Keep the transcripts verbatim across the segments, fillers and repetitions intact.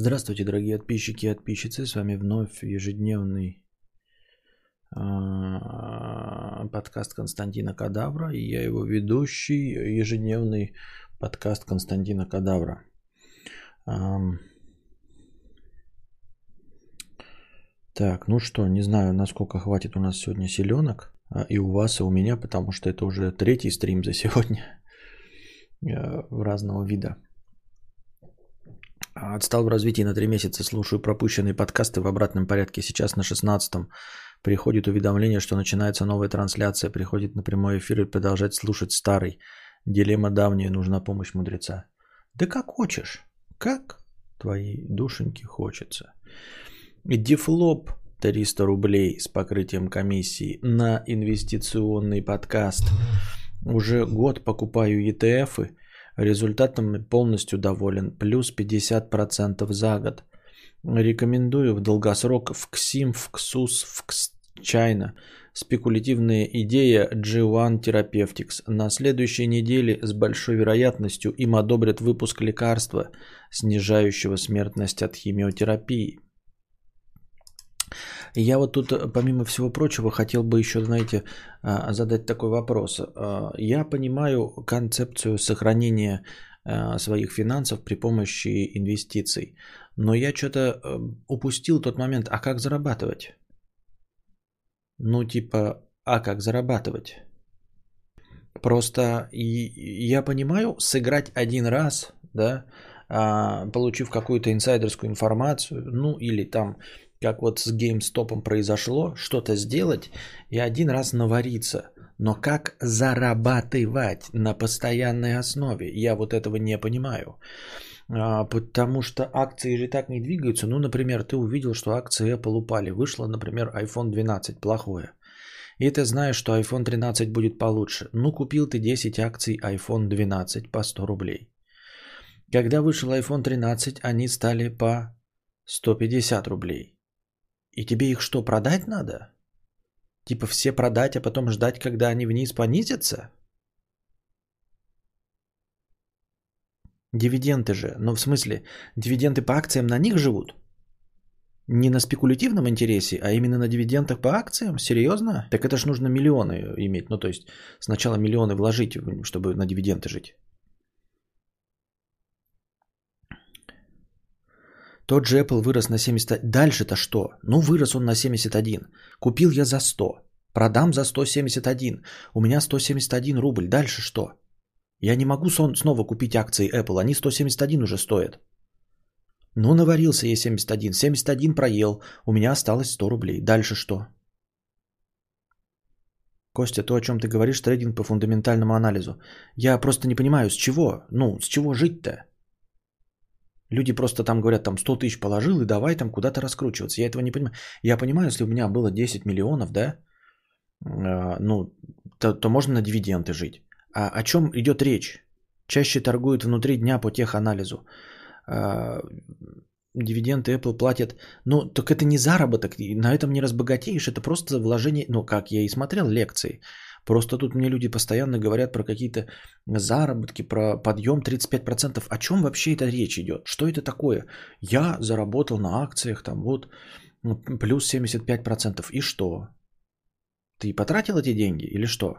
Здравствуйте, дорогие подписчики и подписчицы. С вами вновь ежедневный подкаст Константина Кадавра. И я его ведущий, ежедневный подкаст Константина Кадавра. Так, ну что, не знаю, насколько хватит у нас сегодня силёнок. И у вас, и у меня, потому что это уже третий стрим за сегодня. Разного вида. Отстал в развитии на три месяца, слушаю пропущенные подкасты в обратном порядке. Сейчас на шестнадцатом приходит уведомление, что начинается новая трансляция. Приходит на прямой эфир и продолжать слушать старый. Дилемма давняя, нужна помощь мудреца. Да как хочешь, как твоей душеньке хочется. Дефлоп триста рублей с покрытием комиссии на инвестиционный подкаст. Уже год покупаю и ти эф-ы. Результатом полностью доволен. Плюс пятьдесят процентов за год. Рекомендую в долгосрок в КСИМ, в КСУС, в КС-Чайна. Спекулятивная идея джи один Therapeutics. На следующей неделе с большой вероятностью им одобрят выпуск лекарства, снижающего смертность от химиотерапии. Я вот тут, помимо всего прочего, хотел бы еще, знаете, задать такой вопрос. Я понимаю концепцию сохранения своих финансов при помощи инвестиций, но я что-то упустил тот момент, а как зарабатывать? Ну, типа, а как зарабатывать? Просто я понимаю, сыграть один раз, да, получив какую-то инсайдерскую информацию, ну, или там... как вот с GameStop произошло, что-то сделать и один раз навариться. Но как зарабатывать на постоянной основе? Я вот этого не понимаю. Потому что акции же так не двигаются. Ну, например, ты увидел, что акции Apple упали. Вышло, например, айфон двенадцать, плохое. И ты знаешь, что айфон тринадцать будет получше. Ну, купил ты десять акций айфон двенадцать по сто рублей. Когда вышел айфон тринадцать, они стали по сто пятьдесят рублей. И тебе их что, продать надо? Типа все продать, а потом ждать, когда они вниз понизятся? Дивиденды же. Ну, в смысле, дивиденды по акциям на них живут? Не на спекулятивном интересе, а именно на дивидендах по акциям? Серьезно? Так это ж нужно миллионы иметь. Ну, то есть сначала миллионы вложить, чтобы на дивиденды жить. Тот же Apple вырос на семьдесят один. Дальше-то что? Ну, вырос он на семьдесят один. Купил я за сто. Продам за сто семьдесят один. У меня сто семьдесят один рубль. Дальше что? Я не могу сон- снова купить акции Apple. Они сто семьдесят один уже стоят. Ну, наварился я семьдесят один. семьдесят один проел. У меня осталось сто рублей. Дальше что? Костя, то, о чем ты говоришь, трейдинг по фундаментальному анализу. Я просто не понимаю, с чего? Ну, с чего жить-то? Люди просто там говорят, там сто тысяч положил и давай там куда-то раскручиваться. Я этого не понимаю. Я понимаю, если у меня было десять миллионов, да, э, ну, то, то можно на дивиденды жить. А о чем идет речь? Чаще торгуют внутри дня по теханализу. Э, дивиденды Apple платят. Ну, так это не заработок, на этом не разбогатеешь, это просто вложение. Ну, как я и смотрел лекции. Просто тут мне люди постоянно говорят про какие-то заработки, про подъем тридцать пять процентов. О чем вообще эта речь идет? Что это такое? Я заработал на акциях, там вот, плюс семьдесят пять процентов. И что? Ты потратил эти деньги или что?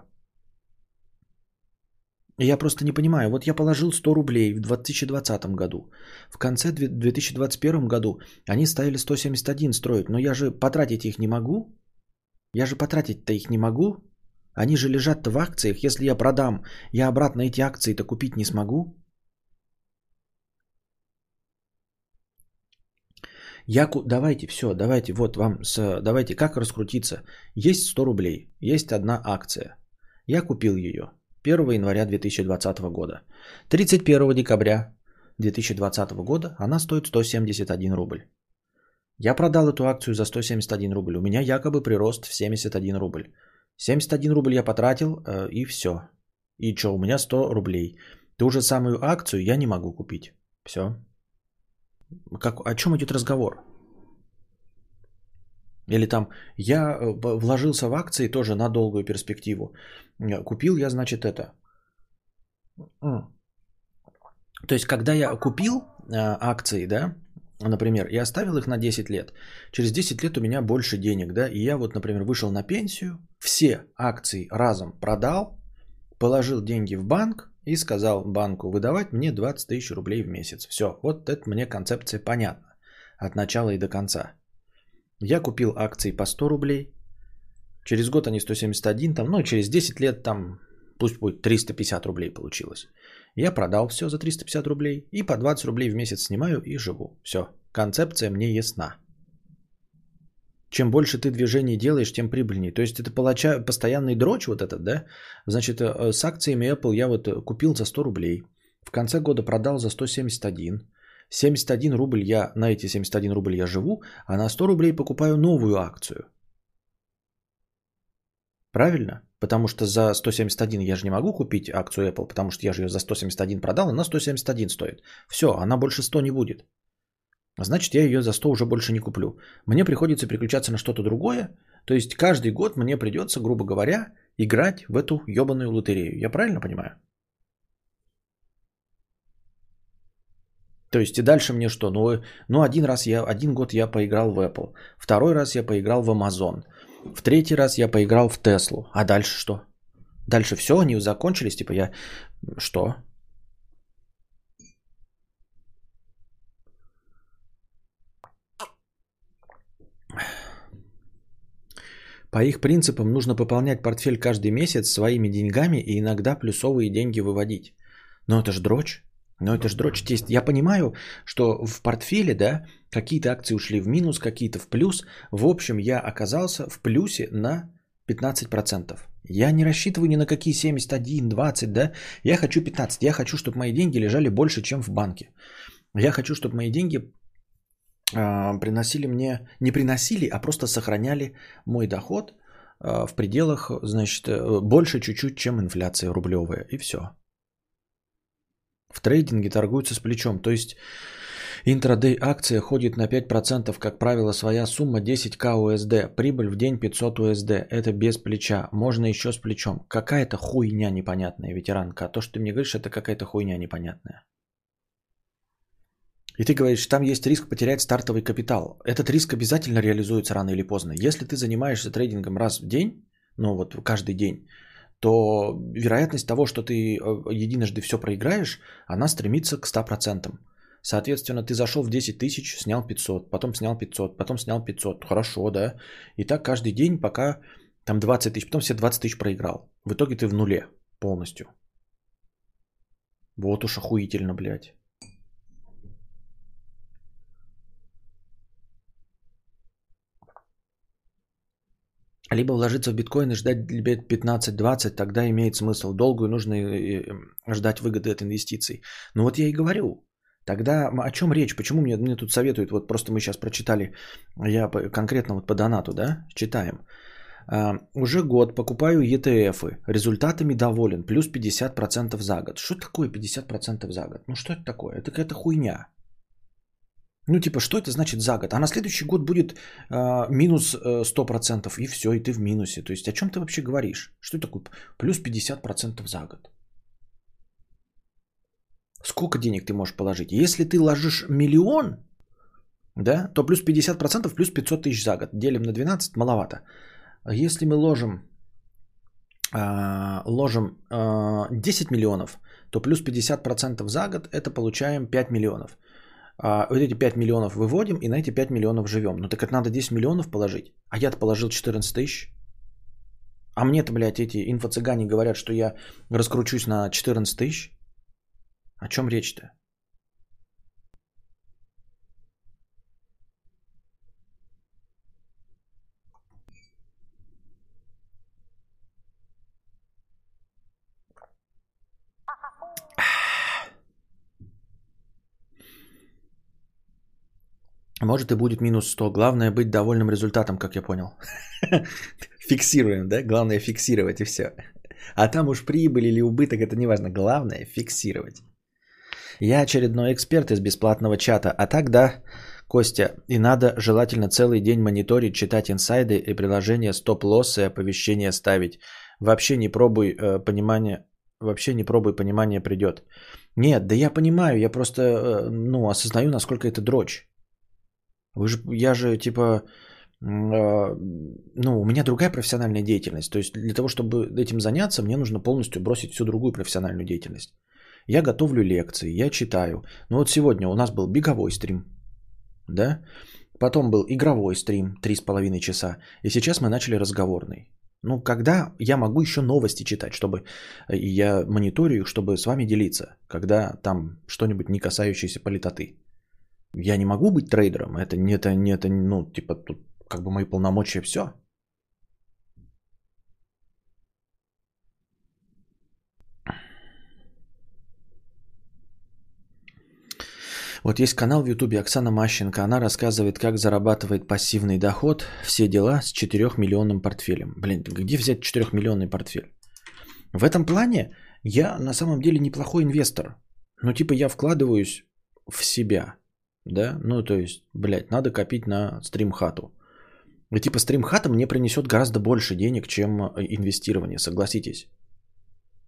Я просто не понимаю. Вот я положил сто рублей в две тысячи двадцатом году. В конце две тысячи двадцать первом году они стоили сто семьдесят один строить. Но я же потратить их не могу. Я же потратить-то их не могу. Они же лежат в акциях. Если я продам, я обратно эти акции-то купить не смогу. Я... Давайте, все, давайте, вот вам, с... давайте, как раскрутиться. Есть сто рублей, есть одна акция. Я купил ее первого января две тысячи двадцатого года. тридцать первого декабря две тысячи двадцатого года она стоит сто семьдесят один рубль. Я продал эту акцию за сто семьдесят один рубль. У меня якобы прирост в семьдесят один рубль. семьдесят один рубль я потратил, и все. И что, у меня сто рублей. Ту же самую акцию я не могу купить. Все. Как, о чем идет разговор? Или там, я вложился в акции тоже на долгую перспективу. Купил я, значит, это. То есть, когда я купил акции, да, например, и оставил их на десять лет. Через десять лет у меня больше денег, да, и я вот, например, вышел на пенсию, все акции разом продал, положил деньги в банк и сказал банку выдавать мне двадцать тысяч рублей в месяц. Все, вот это мне концепция понятна от начала и до конца. Я купил акции по сто рублей, через год они сто семьдесят один, там, ну, через десять лет там, пусть будет триста пятьдесят рублей получилось. Я продал все за триста пятьдесят рублей и по двадцать рублей в месяц снимаю и живу. Все, концепция мне ясна. Чем больше ты движений делаешь, тем прибыльнее. То есть это получа... постоянный дрочь вот этот, да? Значит, с акциями Apple я вот купил за сто рублей. В конце года продал за сто семьдесят один. семьдесят один рубль я, на эти семьдесят один рубль я живу, а на сто рублей покупаю новую акцию. Правильно? Потому что за сто семьдесят один я же не могу купить акцию Apple, потому что я же ее за сто семьдесят один продал, она сто семьдесят один стоит. Все, она больше сто не будет. Значит, я ее за сто уже больше не куплю. Мне приходится переключаться на что-то другое. То есть каждый год мне придется, грубо говоря, играть в эту ебаную лотерею. Я правильно понимаю? То есть и дальше мне что? Ну, ну один раз я, один год я поиграл в Apple. Второй раз я поиграл в Amazon. В третий раз я поиграл в Теслу. А дальше что? Дальше все, они закончились. Типа я... Что? По их принципам нужно пополнять портфель каждый месяц своими деньгами и иногда плюсовые деньги выводить. Но это ж дрочь. Но это ж дрочь тесть. Я понимаю, что в портфеле, да, какие-то акции ушли в минус, какие-то в плюс. В общем, я оказался в плюсе на пятнадцать процентов. Я не рассчитываю ни на какие семьдесят один, двадцать, да. Я хочу пятнадцать. Я хочу, чтобы мои деньги лежали больше, чем в банке. Я хочу, чтобы мои деньги э, приносили мне... Не приносили, а просто сохраняли мой доход э, в пределах, значит, э, больше чуть-чуть, чем инфляция рублевая. И все. В трейдинге торгуются с плечом, то есть интрадей акция ходит на пять процентов, как правило, своя сумма десять тысяч у эс ди, прибыль в день пятьсот у эс ди, это без плеча, можно еще с плечом. Какая-то хуйня непонятная, ветеранка, а то, что ты мне говоришь, это какая-то хуйня непонятная. И ты говоришь, там есть риск потерять стартовый капитал. Этот риск обязательно реализуется рано или поздно. Если ты занимаешься трейдингом раз в день, ну вот каждый день, то вероятность того, что ты единожды все проиграешь, она стремится к ста процентам. Соответственно, ты зашел в десять тысяч, снял пятьсот, потом снял пятьсот, потом снял пятьсот. Хорошо, да? И так каждый день, пока там двадцать тысяч, потом все двадцать тысяч проиграл. В итоге ты в нуле полностью. Вот уж охуительно, блядь. Либо вложиться в биткоин и ждать пятнадцать-двадцать, тогда имеет смысл. Долгую нужно ждать выгоды от инвестиций. Ну вот я и говорю. Тогда о чем речь? Почему мне, мне тут советуют? Вот просто мы сейчас прочитали, я конкретно вот по донату, да, читаем. Уже год покупаю и ти эф-ы, результатами доволен, плюс пятьдесят процентов за год. Что такое пятьдесят процентов за год? Ну что это такое? Это какая-то хуйня. Ну, типа, что это значит за год? А на следующий год будет э, минус э, сто процентов, и все, и ты в минусе. То есть, о чем ты вообще говоришь? Что такое плюс пятьдесят процентов за год? Сколько денег ты можешь положить? Если ты ложишь миллион, да, то плюс пятьдесят процентов, плюс пятьсот тысяч за год. Делим на двенадцать, маловато. Если мы ложим, э, ложим э, десять миллионов, то плюс пятьдесят процентов за год, это получаем пять миллионов. Вот эти пять миллионов выводим и на эти пять миллионов живем. Ну так это надо десять миллионов положить. А я-то положил четырнадцать тысяч. А мне-то, блядь, эти инфо-цыгане говорят, что я раскручусь на четырнадцать тысяч. О чем речь-то? Может и будет минус сто. Главное быть довольным результатом, как я понял. Фиксируем, да? Главное фиксировать и все. А там уж прибыль или убыток, это не важно. Главное фиксировать. Я очередной эксперт из бесплатного чата. А так да, Костя, и надо желательно целый день мониторить, читать инсайды и приложения, стоп-лосс и оповещения ставить. Вообще не пробуй э, понимание... Вообще не пробуй, понимание придет. Нет, да я понимаю, я просто э, ну, осознаю, насколько это дрочь. Вы же, я же типа, э, ну, у меня другая профессиональная деятельность. То есть для того, чтобы этим заняться, мне нужно полностью бросить всю другую профессиональную деятельность. Я готовлю лекции, я читаю. Ну вот сегодня у нас был беговой стрим, да? Потом был игровой стрим три с половиной часа. И сейчас мы начали разговорный. Ну, когда я могу еще новости читать, чтобы я мониторю их, чтобы с вами делиться, когда там что-нибудь не касающееся политоты. Я не могу быть трейдером, это не, это, не, это, ну, типа, тут как бы мои полномочия, все. Вот есть канал в Ютубе Оксана Мащенко, она рассказывает, как зарабатывает пассивный доход, все дела с четырёхмиллионным портфелем. Блин, где взять четырёхмиллионный портфель? В этом плане я на самом деле неплохой инвестор. Ну типа я вкладываюсь в себя, да? Ну то есть, блядь, надо копить на стримхату. И типа стримхата мне принесет гораздо больше денег, чем инвестирование, согласитесь.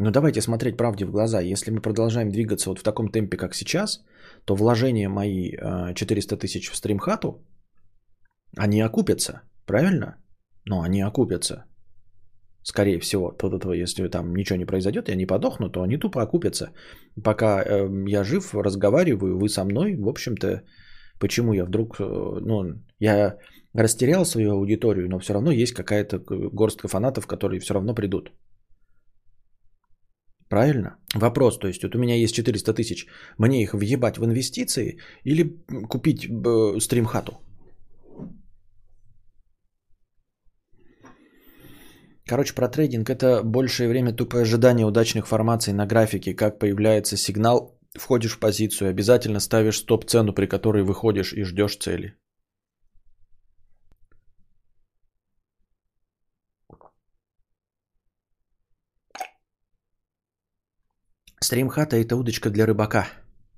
Но давайте смотреть правде в глаза. Если мы продолжаем двигаться вот в таком темпе, как сейчас, то вложения мои четыреста тысяч в стримхату, они окупятся, правильно? Ну, они окупятся. Скорее всего, если там ничего не произойдет, я не подохну, то они тупо окупятся. Пока я жив, разговариваю, вы со мной, в общем-то, почему я вдруг... Ну, я растерял свою аудиторию, но все равно есть какая-то горстка фанатов, которые все равно придут. Правильно? Вопрос, то есть вот у меня есть четыреста тысяч, мне их въебать в инвестиции или купить э, стримхату? Короче, про трейдинг это большее время тупое ожидание удачных формаций на графике, как появляется сигнал, входишь в позицию, обязательно ставишь стоп-цену, при которой выходишь и ждешь цели. Стримхата – это удочка для рыбака,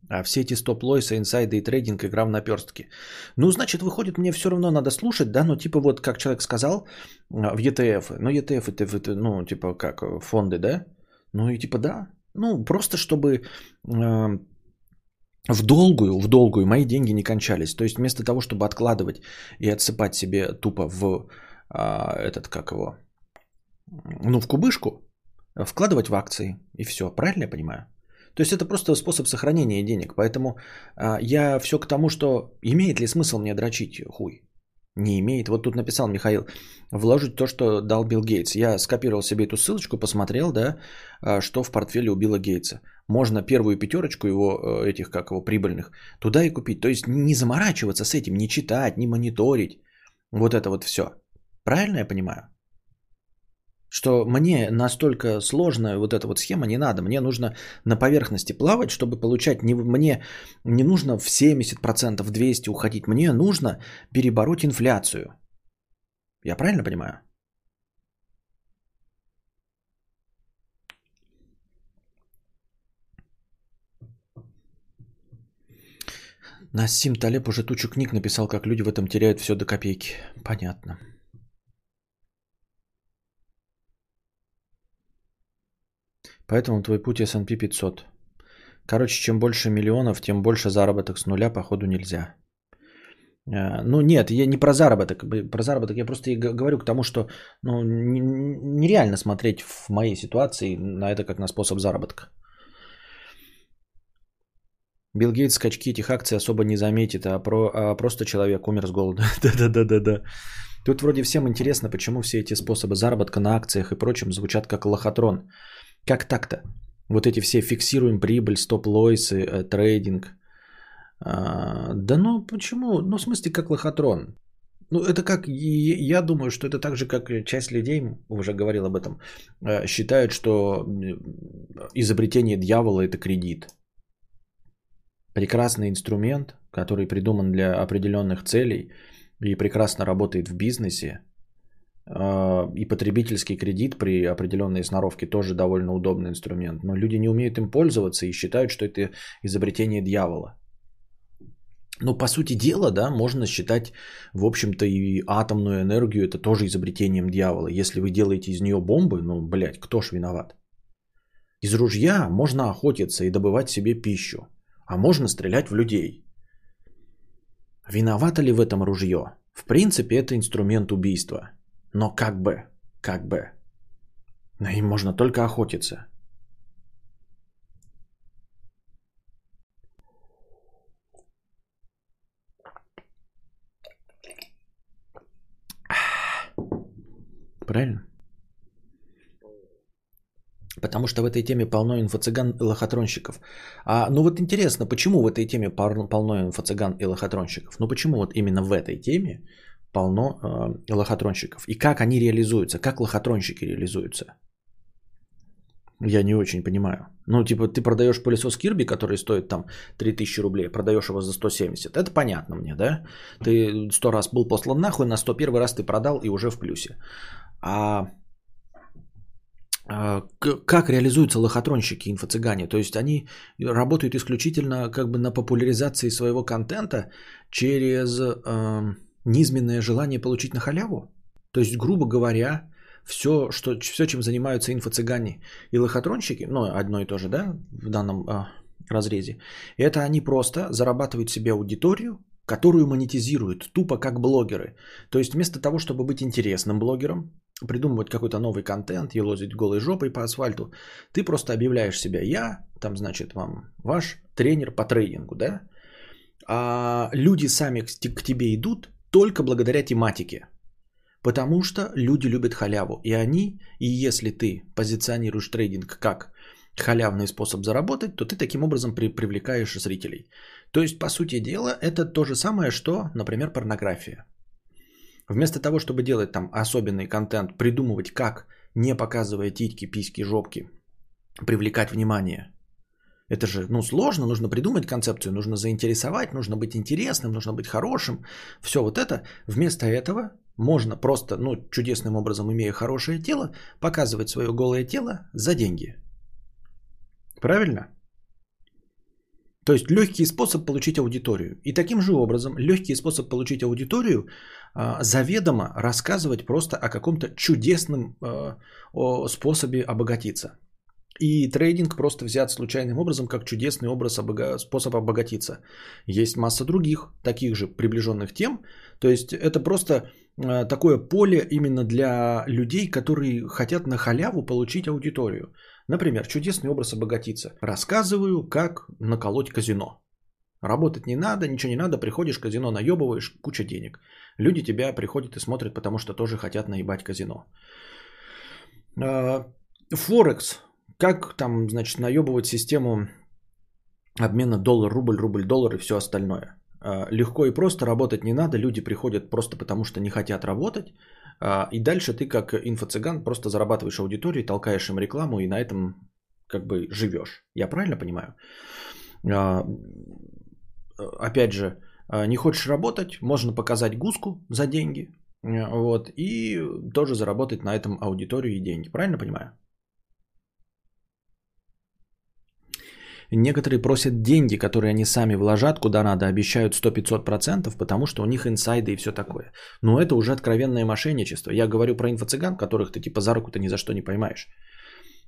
а все эти стоп-лойсы, инсайды и трейдинг – игра в наперстки. Ну, значит, выходит, мне все равно надо слушать, да, ну, типа вот, как человек сказал, в и ти эф, ну, и ти эф, это, ну, типа, как, фонды, да, ну, и типа, да, ну, просто чтобы э, в долгую, в долгую мои деньги не кончались, то есть вместо того, чтобы откладывать и отсыпать себе тупо в э, этот, как его, ну, в кубышку, вкладывать в акции и все, правильно я понимаю? То есть это просто способ сохранения денег, поэтому а, я все к тому, что имеет ли смысл мне дрочить, хуй, не имеет. Вот тут написал Михаил, вложить то, что дал Билл Гейтс. Я скопировал себе эту ссылочку, посмотрел, да, что в портфеле у Билла Гейтса. Можно первую пятерочку его, этих, как его, прибыльных, туда и купить. То есть не заморачиваться с этим, не читать, не мониторить, вот это вот все. Правильно я понимаю? Что мне настолько сложная вот эта вот схема не надо. Мне нужно на поверхности плавать, чтобы получать. Не, мне не нужно в семьдесят процентов, двести процентов уходить. Мне нужно перебороть инфляцию. Я правильно понимаю? Насим Талеб уже тучу книг написал, как люди в этом теряют все до копейки. Понятно. Поэтому твой путь эс энд пи пятьсот. Короче, чем больше миллионов, тем больше заработок с нуля, походу, нельзя. Ну, нет, я не про заработок. Про заработок я просто и говорю к тому, что ну, нереально смотреть в моей ситуации на это как на способ заработка. Билл Гейтс скачки этих акций особо не заметит, а, про, а просто человек умер с голода. Да-да-да-да-да. Тут вроде всем интересно, почему все эти способы заработка на акциях и прочем звучат как лохотрон. Как так-то? Вот эти все фиксируем прибыль, стоп-лойсы, трейдинг. А, да ну почему? Ну в смысле как лохотрон. Ну это как, я думаю, что это так же, как часть людей, уже говорил об этом, считают, что изобретение дьявола это кредит. Прекрасный инструмент, который придуман для определенных целей и прекрасно работает в бизнесе. И потребительский кредит при определенной сноровке тоже довольно удобный инструмент. Но люди не умеют им пользоваться и считают, что это изобретение дьявола. Но по сути дела, да, можно считать, в общем-то, и атомную энергию это тоже изобретением дьявола. Если вы делаете из нее бомбы, ну, блядь, кто ж виноват? Из ружья можно охотиться и добывать себе пищу, а можно стрелять в людей. Виновато ли в этом ружье? В принципе, это инструмент убийства. Но как бы, как бы. На им можно только охотиться. Правильно? Потому что в этой теме полно инфо-цыган и лохотронщиков. А, ну вот интересно, почему в этой теме полно инфо-цыган и лохотронщиков? Ну почему вот именно в этой теме полно э, лохотронщиков? И как они реализуются? Как лохотронщики реализуются? Я не очень понимаю. Ну типа ты продаешь пылесос Кирби, который стоит там три тысячи рублей, продаешь его за сто семьдесят. Это понятно мне, да? Ты сто раз был послан нахуй, на сто первый раз ты продал и уже в плюсе. А... Как реализуются лохотронщики, инфо-цыгане? То есть они работают исключительно как бы на популяризации своего контента через э, низменное желание получить на халяву? То есть, грубо говоря, все, что, все чем занимаются инфо-цыгане и лохотронщики, ну, одно и то же, да, в данном э, разрезе, это они просто зарабатывают себе аудиторию, которую монетизируют тупо как блогеры. То есть вместо того, чтобы быть интересным блогером, придумывать какой-то новый контент, елозить голой жопой по асфальту, ты просто объявляешь себя: я, там, значит, вам ваш тренер по трейдингу, да? А люди сами к тебе идут только благодаря тематике, потому что люди любят халяву, и они, и если ты позиционируешь трейдинг как халявный способ заработать, то ты таким образом при- привлекаешь зрителей. То есть, по сути дела, это то же самое, что, например, порнография. Вместо того, чтобы делать там особенный контент, придумывать, как, не показывая титьки, письки, жопки, привлекать внимание. Это же, ну, сложно, нужно придумать концепцию, нужно заинтересовать, нужно быть интересным, нужно быть хорошим. Все вот это. Вместо этого можно просто, ну, чудесным образом, имея хорошее тело, показывать свое голое тело за деньги. Правильно? То есть легкий способ получить аудиторию. И таким же образом легкий способ получить аудиторию э, заведомо рассказывать просто о каком-то чудесном э, о способе обогатиться. И трейдинг просто взят случайным образом как чудесный образ обога- способ обогатиться. Есть масса других таких же приближенных тем. То есть это просто э, такое поле именно для людей, которые хотят на халяву получить аудиторию. Например, чудесный образ обогатиться. Рассказываю, как наколоть казино. Работать не надо, ничего не надо. Приходишь, казино наебываешь, куча денег. Люди тебя приходят и смотрят, потому что тоже хотят наебать казино. Форекс. Как там, значит, наебывать систему обмена доллар-рубль, рубль-доллар и все остальное. Легко и просто, работать не надо. Люди приходят просто потому, что не хотят работать. И дальше ты как инфо-цыган просто зарабатываешь аудиторию, толкаешь им рекламу и на этом как бы живешь. Я правильно понимаю? Опять же, не хочешь работать, можно показать гуску за деньги. Вот, и тоже заработать на этом аудиторию и деньги. Правильно понимаю? Некоторые просят деньги, которые они сами вложат, куда надо, обещают сто-пятьсот процентов, потому что у них инсайды и все такое. Но это уже откровенное мошенничество. Я говорю про инфо-цыган, которых ты типа за руку-то ни за что не поймаешь.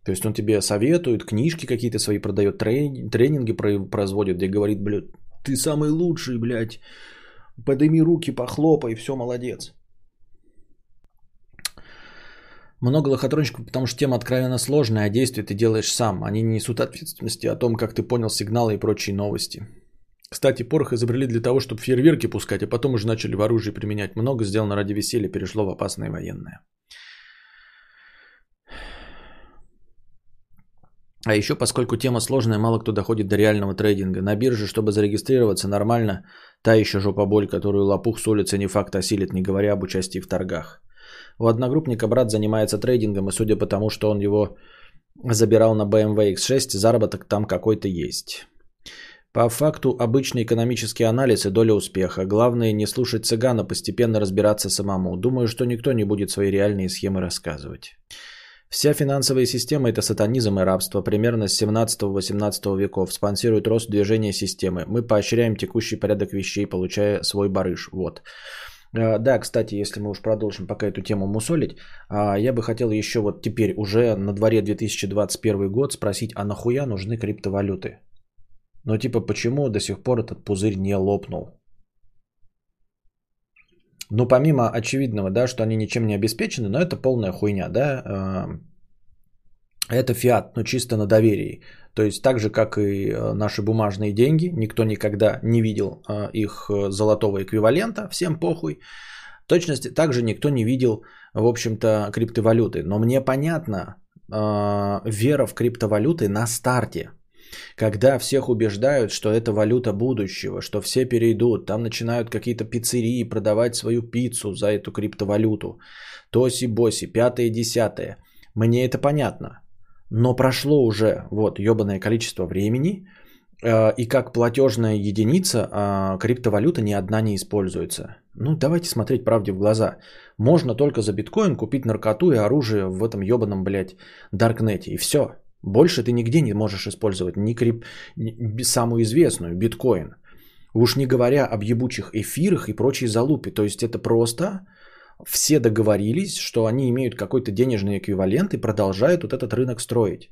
То есть он тебе советует, книжки какие-то свои продает, тренинги производит, где говорит: блядь, ты самый лучший, блядь, подними руки, похлопай, все, молодец. Много лохотронщиков, потому что тема откровенно сложная, а действия ты делаешь сам. Они не несут ответственности о том, как ты понял сигналы и прочие новости. Кстати, порох изобрели для того, чтобы фейерверки пускать, а потом уже начали в оружии применять. Много сделано ради веселья, перешло в опасное военное. А еще, поскольку тема сложная, мало кто доходит до реального трейдинга. На бирже, чтобы зарегистрироваться нормально, та еще жопоболь, которую лопух с улицы не факт осилит, не говоря об участии в торгах. У одногруппника брат занимается трейдингом, и судя по тому, что он его забирал на би эм дабл ю икс шесть, заработок там какой-то есть. По факту обычный экономический анализ и доля успеха. Главное не слушать цыгана, постепенно разбираться самому. Думаю, что никто не будет свои реальные схемы рассказывать. Вся финансовая система – это сатанизм и рабство, примерно с семнадцатого-восемнадцатого веков. Спонсирует рост движения системы. Мы поощряем текущий порядок вещей, получая свой барыш. Вот. Да, кстати, если мы уж продолжим пока эту тему мусолить, я бы хотел еще вот теперь уже на дворе две тысячи двадцать первый год спросить, а нахуя нужны криптовалюты? Ну типа почему до сих пор этот пузырь не лопнул? Ну, помимо очевидного, да, что они ничем не обеспечены, но это полная хуйня, да, это фиат, но чисто на доверии. То есть так же, как и наши бумажные деньги, никто никогда не видел их золотого эквивалента, всем похуй. В точности также никто не видел, в общем-то, криптовалюты. Но мне понятна вера в криптовалюты на старте. Когда всех убеждают, что это валюта будущего, что все перейдут, там начинают какие-то пиццерии продавать свою пиццу за эту криптовалюту, тоси-боси, пятое-десятое. Мне это понятно, но прошло уже вот ебаное количество времени, и как платежная единица криптовалюта ни одна не използуется. Ну, давайте смотреть правде в глаза. Можно только за биткоин купить наркоту и оружие в этом ебаном, блядь, даркнете, и все. Больше ты нигде не можешь использовать ни крип... самую известную, биткоин. Уж не говоря об ебучих эфирах и прочей залупе. То есть это просто все договорились, что они имеют какой-то денежный эквивалент и продолжают вот этот рынок строить.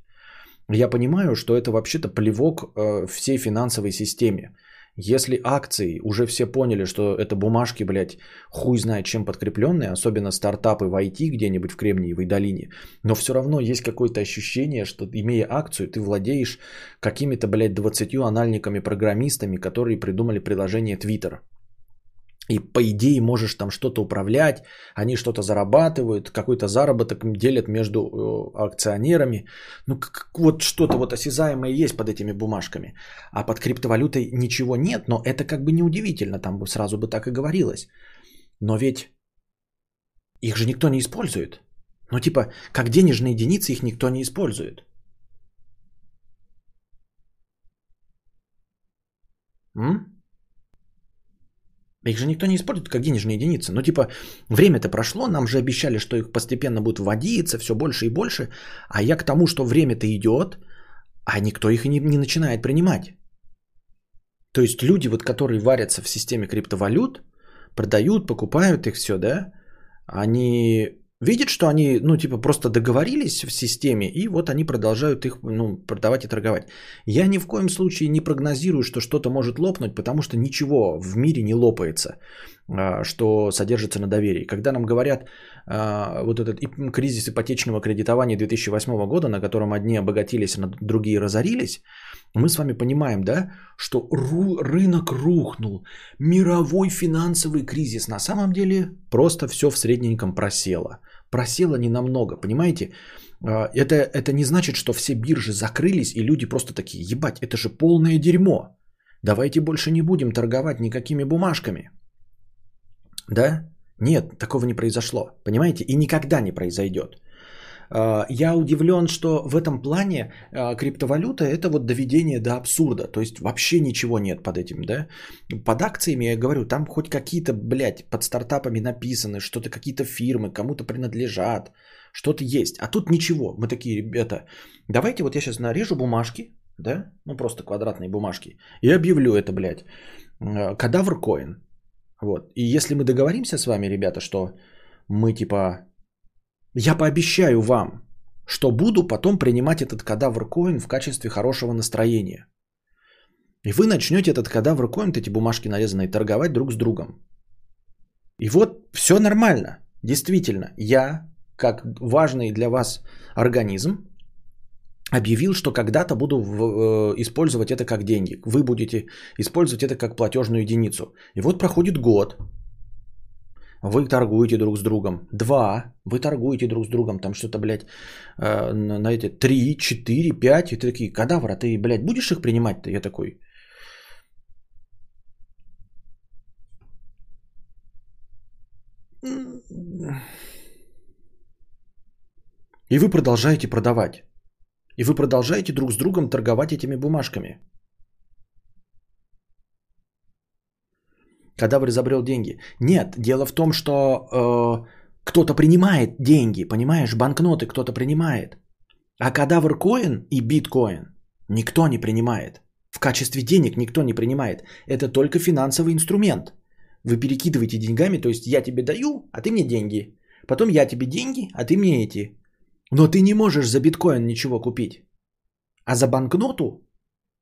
Я понимаю, что это вообще-то плевок всей финансовой системе. Если акции, уже все поняли, что это бумажки, блядь, хуй знает чем подкрепленные, особенно стартапы в ай ти где-нибудь в Кремниевой долине, но все равно есть какое-то ощущение, что имея акцию, ты владеешь какими-то, блядь, двадцатью анальниками-программистами, которые придумали приложение Twitter. И по идее можешь там что-то управлять, они что-то зарабатывают, какой-то заработок делят между акционерами. Ну, как, вот что-то вот осязаемое есть под этими бумажками. А под криптовалютой ничего нет, но это как бы неудивительно, там бы сразу бы так и говорилось. Но ведь их же никто не использует. Ну, типа, как денежные единицы их никто не использует. М? Их же никто не использует как денежные единицы. Ну, типа, время-то прошло, нам же обещали, что их постепенно будут вводиться, все больше и больше. А я к тому, что время-то идет, а никто их и не, не начинает принимать. То есть люди, вот, которые варятся в системе криптовалют, продают, покупают их все, да? Они видят, что они, ну, типа, просто договорились в системе, и вот они продолжают их, ну, продавать и торговать. Я ни в коем случае не прогнозирую, что что-то может лопнуть, потому что ничего в мире не лопается, что содержится на доверии. Когда нам говорят вот этот кризис ипотечного кредитования две тысячи восьмого года, на котором одни обогатились, а другие разорились, мы с вами понимаем, да, что ру- рынок рухнул, мировой финансовый кризис. На самом деле просто все в средненьком просело. Просело ненамного, понимаете? Это, это не значит, что все биржи закрылись, и люди просто такие, ебать, это же полное дерьмо. Давайте больше не будем торговать никакими бумажками. Да? Нет, такого не произошло, понимаете? И никогда не произойдет. Я удивлен, что в этом плане криптовалюта – это вот доведение до абсурда. То есть вообще ничего нет под этим, да? Под акциями, я говорю, там хоть какие-то, блядь, под стартапами написаны, что-то какие-то фирмы кому-то принадлежат, что-то есть. А тут ничего. Мы такие, ребята, давайте вот я сейчас нарежу бумажки, да? Ну просто квадратные бумажки. И объявлю это, блядь, кадавр коин. Вот. И если мы договоримся с вами, ребята, что мы типа... Я пообещаю вам, что буду потом принимать этот кадавр коин в качестве хорошего настроения. И вы начнете этот кадавр коин, эти бумажки нарезанные, торговать друг с другом. И вот все нормально. Действительно, я, как важный для вас организм, объявил, что когда-то буду использовать это как деньги. Вы будете использовать это как платежную единицу. И вот проходит год. Вы торгуете друг с другом. Два. Вы торгуете друг с другом. Там что-то, блядь, на эти три, четыре, пять. И ты такие, кадавра, ты, блядь, будешь их принимать-то? Я такой. И вы продолжаете продавать. И вы продолжаете друг с другом торговать этими бумажками. Кадавр изобрел деньги. Нет, дело в том, что э, кто-то принимает деньги, понимаешь, банкноты кто-то принимает. А кадавр коин и биткоин никто не принимает. В качестве денег никто не принимает. Это только финансовый инструмент. Вы перекидываете деньгами, то есть я тебе даю, а ты мне деньги. Потом я тебе деньги, а ты мне эти. Но ты не можешь за биткоин ничего купить. А за банкноту,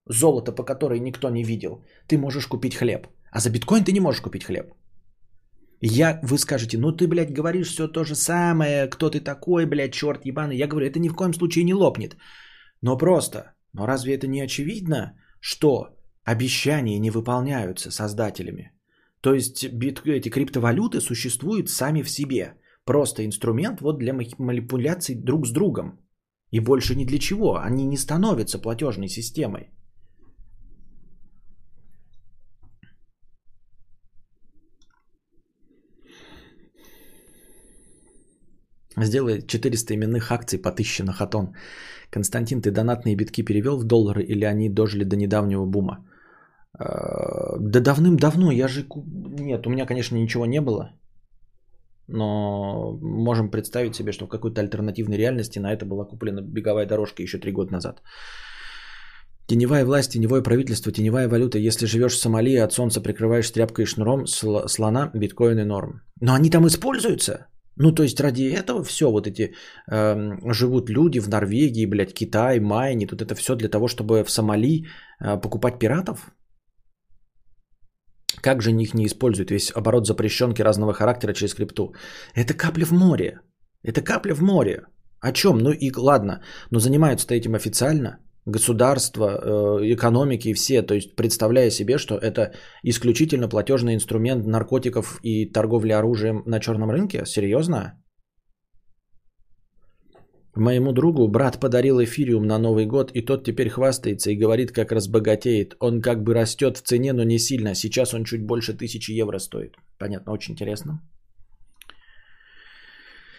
золото по которой никто не видел, ты можешь купить хлеб. А за биткоин ты не можешь купить хлеб. Я, вы скажете, ну ты, блядь, говоришь все то же самое, кто ты такой, блядь, черт ебаный. Я говорю, это ни в коем случае не лопнет. Но просто, но разве это не очевидно, что обещания не выполняются создателями? То есть эти криптовалюты существуют сами в себе. Просто инструмент вот для манипуляций друг с другом. И больше ни для чего. Они не становятся платежной системой. Сделай четыреста именных акций по тысяче на хатон. Константин, ты донатные битки перевел в доллары или они дожили до недавнего бума? Да давным-давно. Я же... Нет, у меня, конечно, ничего не было. Но можем представить себе, что в какой-то альтернативной реальности на это была куплена беговая дорожка еще три года назад. Теневая власть, теневое правительство, теневая валюта. Если живешь в Сомали, от солнца прикрываешь тряпкой и шнуром слона, биткоины норм. Но они там используются. Ну, то есть ради этого все, вот эти э, живут люди в Норвегии, блядь, Китай, майни, тут это все для того, чтобы в Сомали э, покупать пиратов? Как же них не используют? Весь оборот запрещенки разного характера через крипту. Это капля в море. Это капля в море. О чем? Ну и ладно, но занимаются-то этим официально. Государство, э, экономики и все. То есть представляя себе, что это исключительно платежный инструмент наркотиков и торговли оружием на черном рынке? Серьезно? Моему другу брат подарил эфириум на Новый год, и тот теперь хвастается и говорит, как разбогатеет. Он как бы растет в цене, но не сильно. Сейчас он чуть больше тысячи евро стоит. Понятно, очень интересно.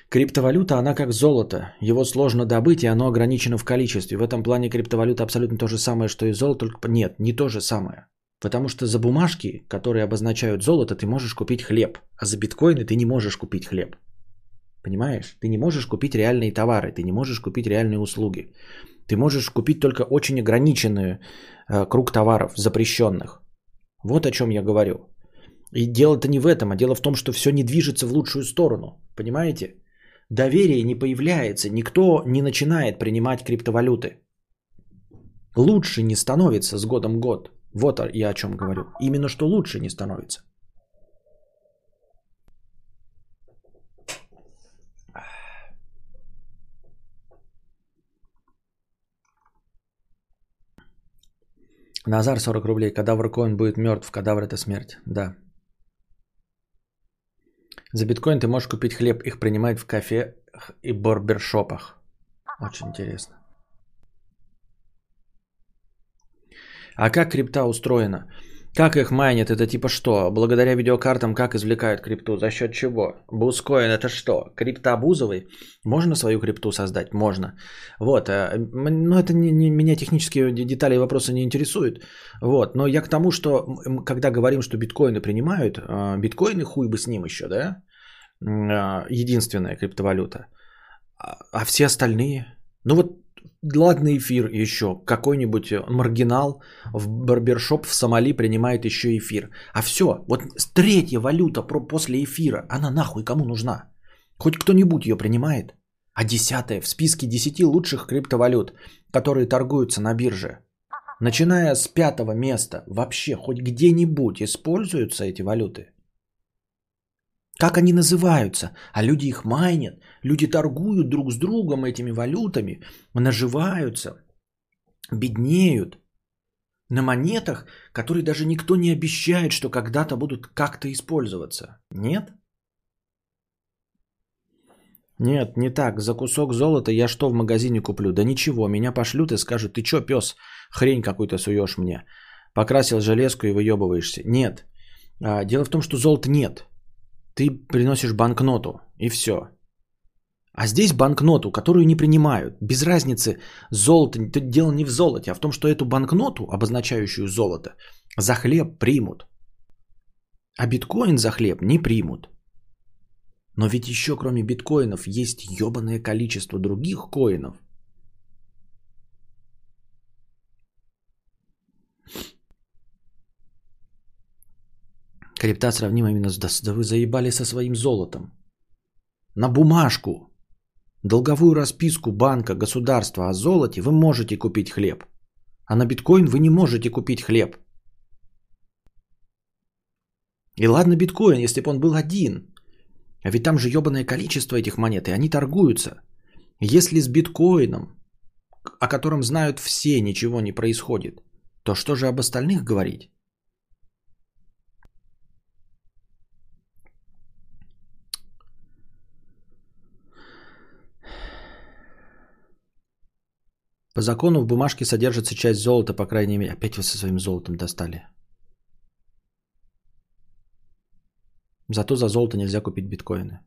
Криптовалюта, она как золото. Его сложно добыть, и оно ограничено в количестве. В этом плане криптовалюта абсолютно то же самое, что и золото. Только... Нет, не то же самое. Потому что за бумажки, которые обозначают золото, ты можешь купить хлеб. А за биткоины ты не можешь купить хлеб. Понимаешь? Ты не можешь купить реальные товары, ты не можешь купить реальные услуги. Ты можешь купить только очень ограниченный э, круг товаров, запрещенных. Вот о чем я говорю. И дело-то не в этом, а дело в том, что все не движется в лучшую сторону. Понимаете? Доверие не появляется, никто не начинает принимать криптовалюты. Лучше не становится с годом в год. Вот я о чем говорю. Именно что лучше не становится. Назар сорок рублей. Кадавр коин будет мертв. Кадавр это смерть. Да. За биткоин ты можешь купить хлеб. Их принимают в кафе и барбершопах. Очень интересно. А как крипта устроена? Как их майнят? Это типа что? Благодаря видеокартам как извлекают крипту? За счет чего? Бускоин это что? Крипта Бузовой? Можно свою крипту создать? Можно. Вот. Но это не, не, меня технические детали и вопросы не интересуют. Вот. Но я к тому, что когда говорим, что биткоины принимают, биткоины хуй бы с ним еще, да? Единственная криптовалюта. А все остальные? Ну вот. Ладно, эфир еще. Какой-нибудь маргинал в барбершоп в Сомали принимает еще эфир. А все. Вот третья валюта после эфира. Она нахуй кому нужна? Хоть кто-нибудь ее принимает? А десятая в списке десяти лучших криптовалют, которые торгуются на бирже. Начиная с пятого места. Вообще хоть где-нибудь используются эти валюты? Как они называются? А люди их майнят, люди торгуют друг с другом этими валютами, наживаются, беднеют на монетах, которые даже никто не обещает, что когда-то будут как-то использоваться. Нет? Нет, не так. За кусок золота я что в магазине куплю? Да ничего, меня пошлют и скажут, ты чё, пёс, хрень какую-то суёшь мне. Покрасил железку и выёбываешься. Нет. Дело в том, что золота нет. Ты приносишь банкноту, и все. А здесь банкноту, которую не принимают. Без разницы, золото, дело не в золоте, а в том, что эту банкноту, обозначающую золото, за хлеб примут. А биткоин за хлеб не примут. Но ведь еще кроме биткоинов есть ебаное количество других коинов. Крипта сравнима именно с... Да вы заебали со своим золотом. На бумажку, долговую расписку банка, государства о золоте вы можете купить хлеб. А на биткоин вы не можете купить хлеб. И ладно биткоин, если бы он был один. А ведь там же ебаное количество этих монет, и они торгуются. Если с биткоином, о котором знают все, ничего не происходит, то что же об остальных говорить? По закону в бумажке содержится часть золота, по крайней мере. Опять вы со своим золотом достали. Зато за золото нельзя купить биткоины.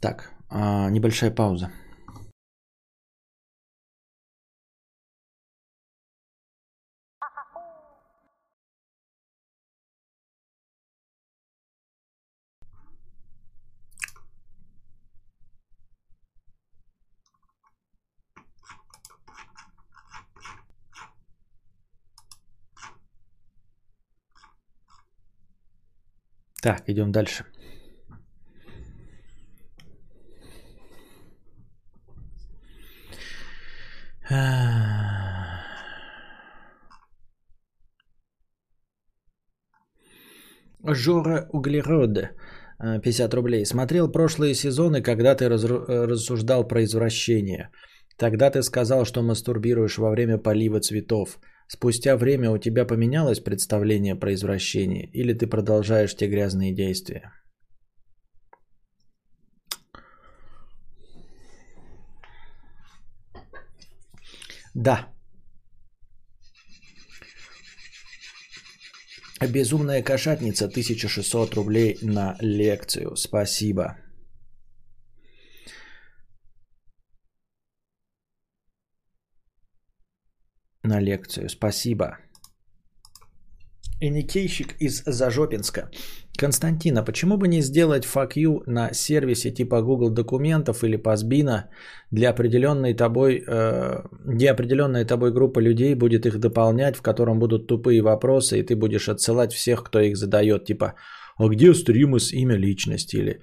Так, небольшая пауза. Так, идем дальше. Жора Углероды, пятьдесят рублей. Смотрел прошлые сезоны, когда ты разру- рассуждал про извращение. Тогда ты сказал, что мастурбируешь во время полива цветов. Спустя время у тебя поменялось представление про извращение, или ты продолжаешь те грязные действия? Да. Безумная кошатница, тысяча шестьсот рублей на лекцию. Спасибо. На лекцию. Спасибо. Иникейщик из Зажопинска. Константина, почему бы не сделать fuck you на сервисе типа Google документов или Пасбина для определенной тобой, э, где определенная тобой группа людей будет их дополнять, в котором будут тупые вопросы, и ты будешь отсылать всех, кто их задает, типа «А где стримы с имя личности?» или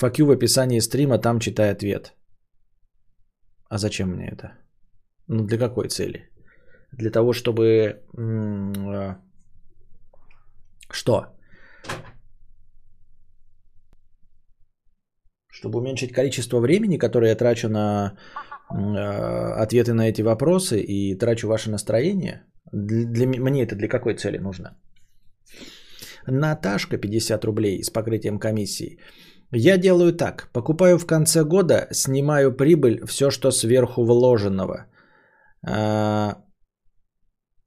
«Fuck you в описании стрима, там читай ответ». А зачем мне это? Ну для какой цели? Для того, чтобы... Что? Чтобы уменьшить количество времени, которое я трачу на ответы на эти вопросы и трачу ваше настроение. Для, для, мне это для какой цели нужно? Наташка, пятьдесят рублей с покрытием комиссии. Я делаю так. Покупаю в конце года, снимаю прибыль, все, что сверху вложенного.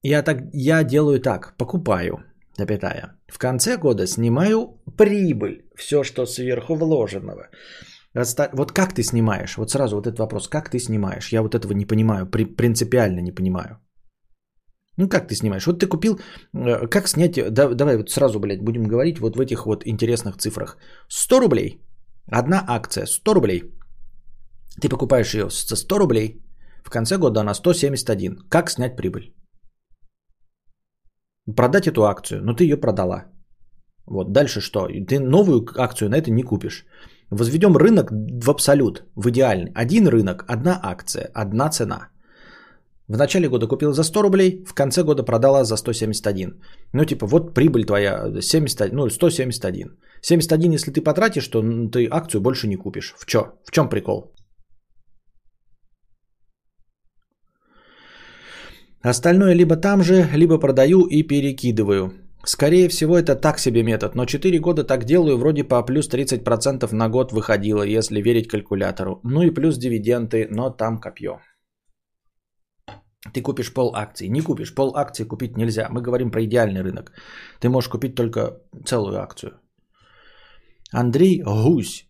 Я, так, я делаю так, покупаю, запятая. В конце года снимаю прибыль, все, что сверху вложенного. Отста... Вот как ты снимаешь? Вот сразу вот этот вопрос, как ты снимаешь? Я вот этого не понимаю, при... принципиально не понимаю. Ну как ты снимаешь? Вот ты купил, как снять, да, давай вот сразу, блядь, будем говорить вот в этих вот интересных цифрах. сто рублей, одна акция, сто рублей. Ты покупаешь ее со сто рублей, в конце года она сто семьдесят один. Как снять прибыль? Продать эту акцию, но ты ее продала. Вот, дальше что? Ты новую акцию на это не купишь. Возведем рынок в абсолют, в идеальный. Один рынок, одна акция, одна цена. В начале года купил за сто рублей, в конце года продала за сто семьдесят один. Ну, типа, вот прибыль твоя семьдесят, ну, сто семьдесят один. семьдесят один, если ты потратишь, то ты акцию больше не купишь. В чё? В чем прикол? Остальное либо там же, либо продаю и перекидываю. Скорее всего, это так себе метод, но четыре года так делаю, вроде по плюс тридцать процентов на год выходило, если верить калькулятору. Ну и плюс дивиденды, но там копье. Ты купишь пол акции, не купишь, пол акции купить нельзя. Мы говорим про идеальный рынок. Ты можешь купить только целую акцию. Андрей Гусь.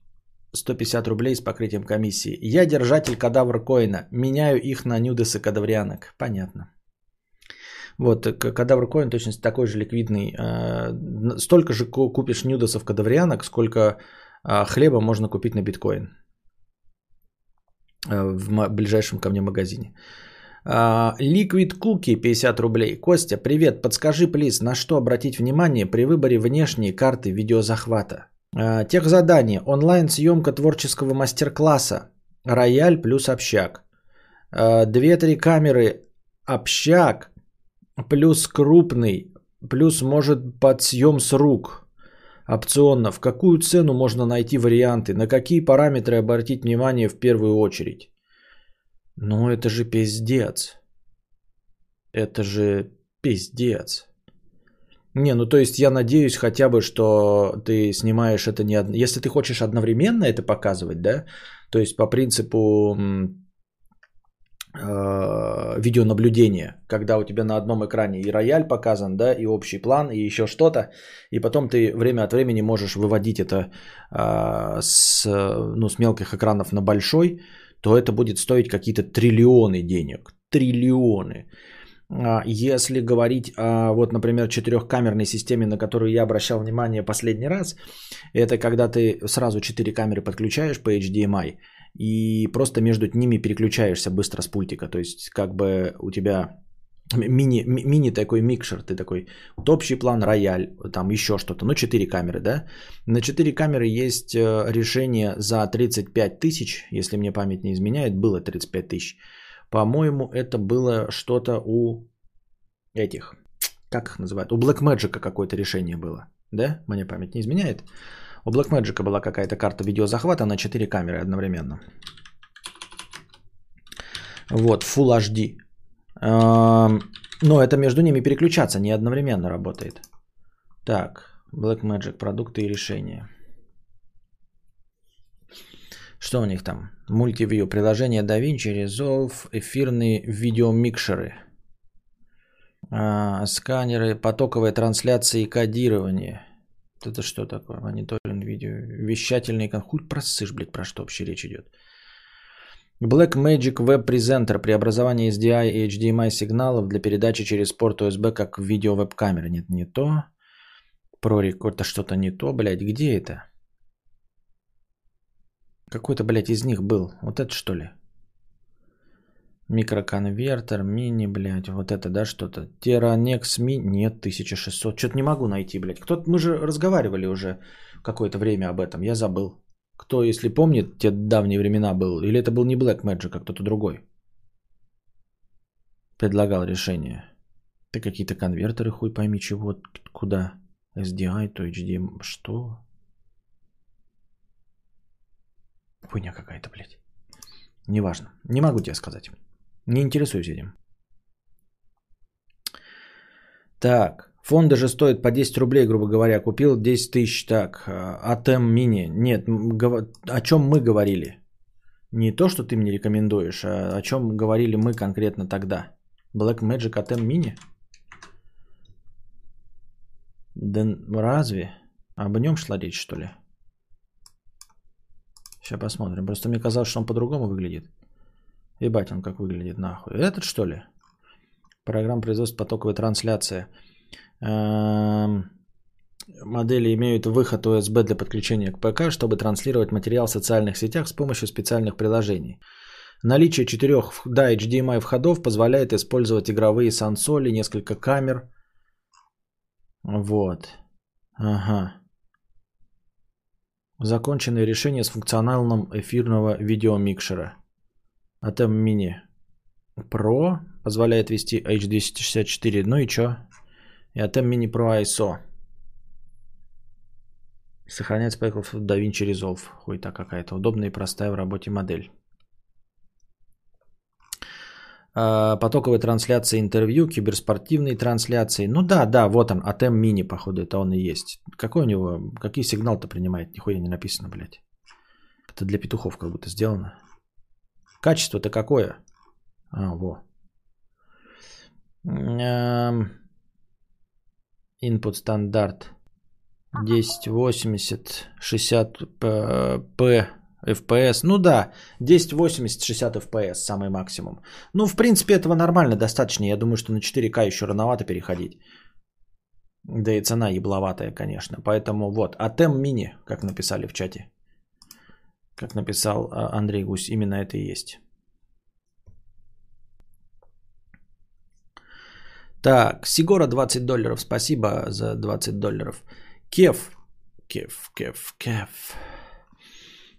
сто пятьдесят рублей с покрытием комиссии. Я держатель кадавр коина. Меняю их на нюдесы кадаврианок. Понятно. Вот, кадавр коин точно такой же ликвидный. Столько же купишь нюдесов кадаврианок, сколько хлеба можно купить на биткоин. В ближайшем ко мне магазине. Liquid Cookie, пятьдесят рублей. Костя, привет. Подскажи, плиз, на что обратить внимание при выборе внешней карты видеозахвата? Техзадание. Онлайн-съемка творческого мастер-класса. Рояль плюс общак. две-три камеры общак плюс крупный Плюс может подсъем с рук. Опционно. В какую цену можно найти варианты? На какие параметры обратить внимание в первую очередь? Ну это же пиздец. Это же пиздец. Не, ну то есть я надеюсь хотя бы, что ты снимаешь это не одновременно. Если ты хочешь одновременно это показывать, да? То есть по принципу э, видеонаблюдения, когда у тебя на одном экране и рояль показан, да, и общий план, и еще что-то, и потом ты время от времени можешь выводить это э, с, ну, с мелких экранов на большой, то это будет стоить какие-то триллионы денег. Триллионы. Если говорить о, вот, например, четырехкамерной системе, на которую я обращал внимание последний раз, это когда ты сразу четыре камеры подключаешь по эйч ди эм ай и просто между ними переключаешься быстро с пультика. То есть как бы у тебя мини, мини такой микшер, ты такой вот общий план, рояль, там еще что-то, ну четыре камеры, да? На четыре камеры есть решение за тридцать пять тысяч, если мне память не изменяет, было тридцать пять тысяч. По-моему, это было что-то у этих, как их называют, у Blackmagic какое-то решение было, да? Мне память не изменяет. У Blackmagic была какая-то карта видеозахвата на четыре камеры одновременно. Вот, Full эйч ди. Но это между ними переключаться не одновременно работает. Так, Blackmagic, продукты и решения. Что у них там? Мультивью, приложение DaVinci, Resolve, эфирные видеомикшеры, а, сканеры, потоковые трансляции и кодирование. Это что такое? Мониторинг видео, вещательный конкурс. Хуй просышь, блядь, про что вообще речь идет? Blackmagic Web Presenter, преобразование эс ди ай и эйч ди эм ай сигналов для передачи через порт ю эс би как в видео-веб-камеры. Нет, не то. ProRecord, это что-то не то, блядь, где это? Какой-то, блядь, из них был. Вот это, что ли? Микроконвертер, мини, блядь. Вот это, да, что-то? Теранекс мини. Нет, тысяча шестьсот. Что-то не могу найти, блядь. Кто-то... Мы же разговаривали уже какое-то время об этом. Я забыл. Кто, если помнит, те давние времена был. Или это был не Blackmagic, а кто-то другой. Предлагал решение. Ты какие-то конвертеры, хуй пойми чего. Куда? эс ди ай, то эйч ди эм. Что? Хуйня какая-то, блядь. Неважно. Не могу тебе сказать. Не интересуюсь этим. Так. Фонды же стоят по десять рублей, грубо говоря. Купил десять тысяч. Так. Атем мини. Нет. О чем мы говорили? Не то, что ты мне рекомендуешь, а о чем говорили мы конкретно тогда. Blackmagic Атем мини? Да разве? Об нем шла речь, что ли? Сейчас посмотрим. Просто мне казалось, что он по-другому выглядит. Ебать, он как выглядит, нахуй. Этот, что ли? Программа производства потоковой трансляции. Модели имеют выход ю эс би для подключения к ПК, чтобы транслировать материал в социальных сетях с помощью специальных приложений. Наличие четырех да, эйч ди эм ай входов позволяет использовать игровые сансоли, несколько камер. Вот. Ага. Законченное решение с функционалом эфирного видеомикшера. Атем Mini Pro позволяет вести эйч двести шестьдесят четыре. Ну и чё? И Атем Mini Pro ай эс о. Сохранять спекл в DaVinci Resolve. Хуйта какая-то. Удобная и простая в работе модель. Потоковые трансляции интервью, киберспортивные трансляции. Ну да, да, вот он, Атем Мини, походу, это он и есть. Какой у него, какие сигнал-то принимает? Нихуя не написано, блядь. Это для петухов как будто сделано. Качество-то какое? А, во. Input стандарт. десять восемьдесят шестьдесят пэ. эф пи эс, ну да, десять восемьдесят шестьдесят эф пи эс самый максимум. Ну, в принципе, этого нормально, достаточно. Я думаю, что на четыре ка еще рановато переходить. Да и цена ебловатая, конечно. Поэтому вот, Атем Mini, как написали в чате. Как написал Андрей Гусь, именно это и есть. Так, Сигора двадцать долларов, спасибо за двадцать долларов. Кеф, Кеф, Кеф, Кеф.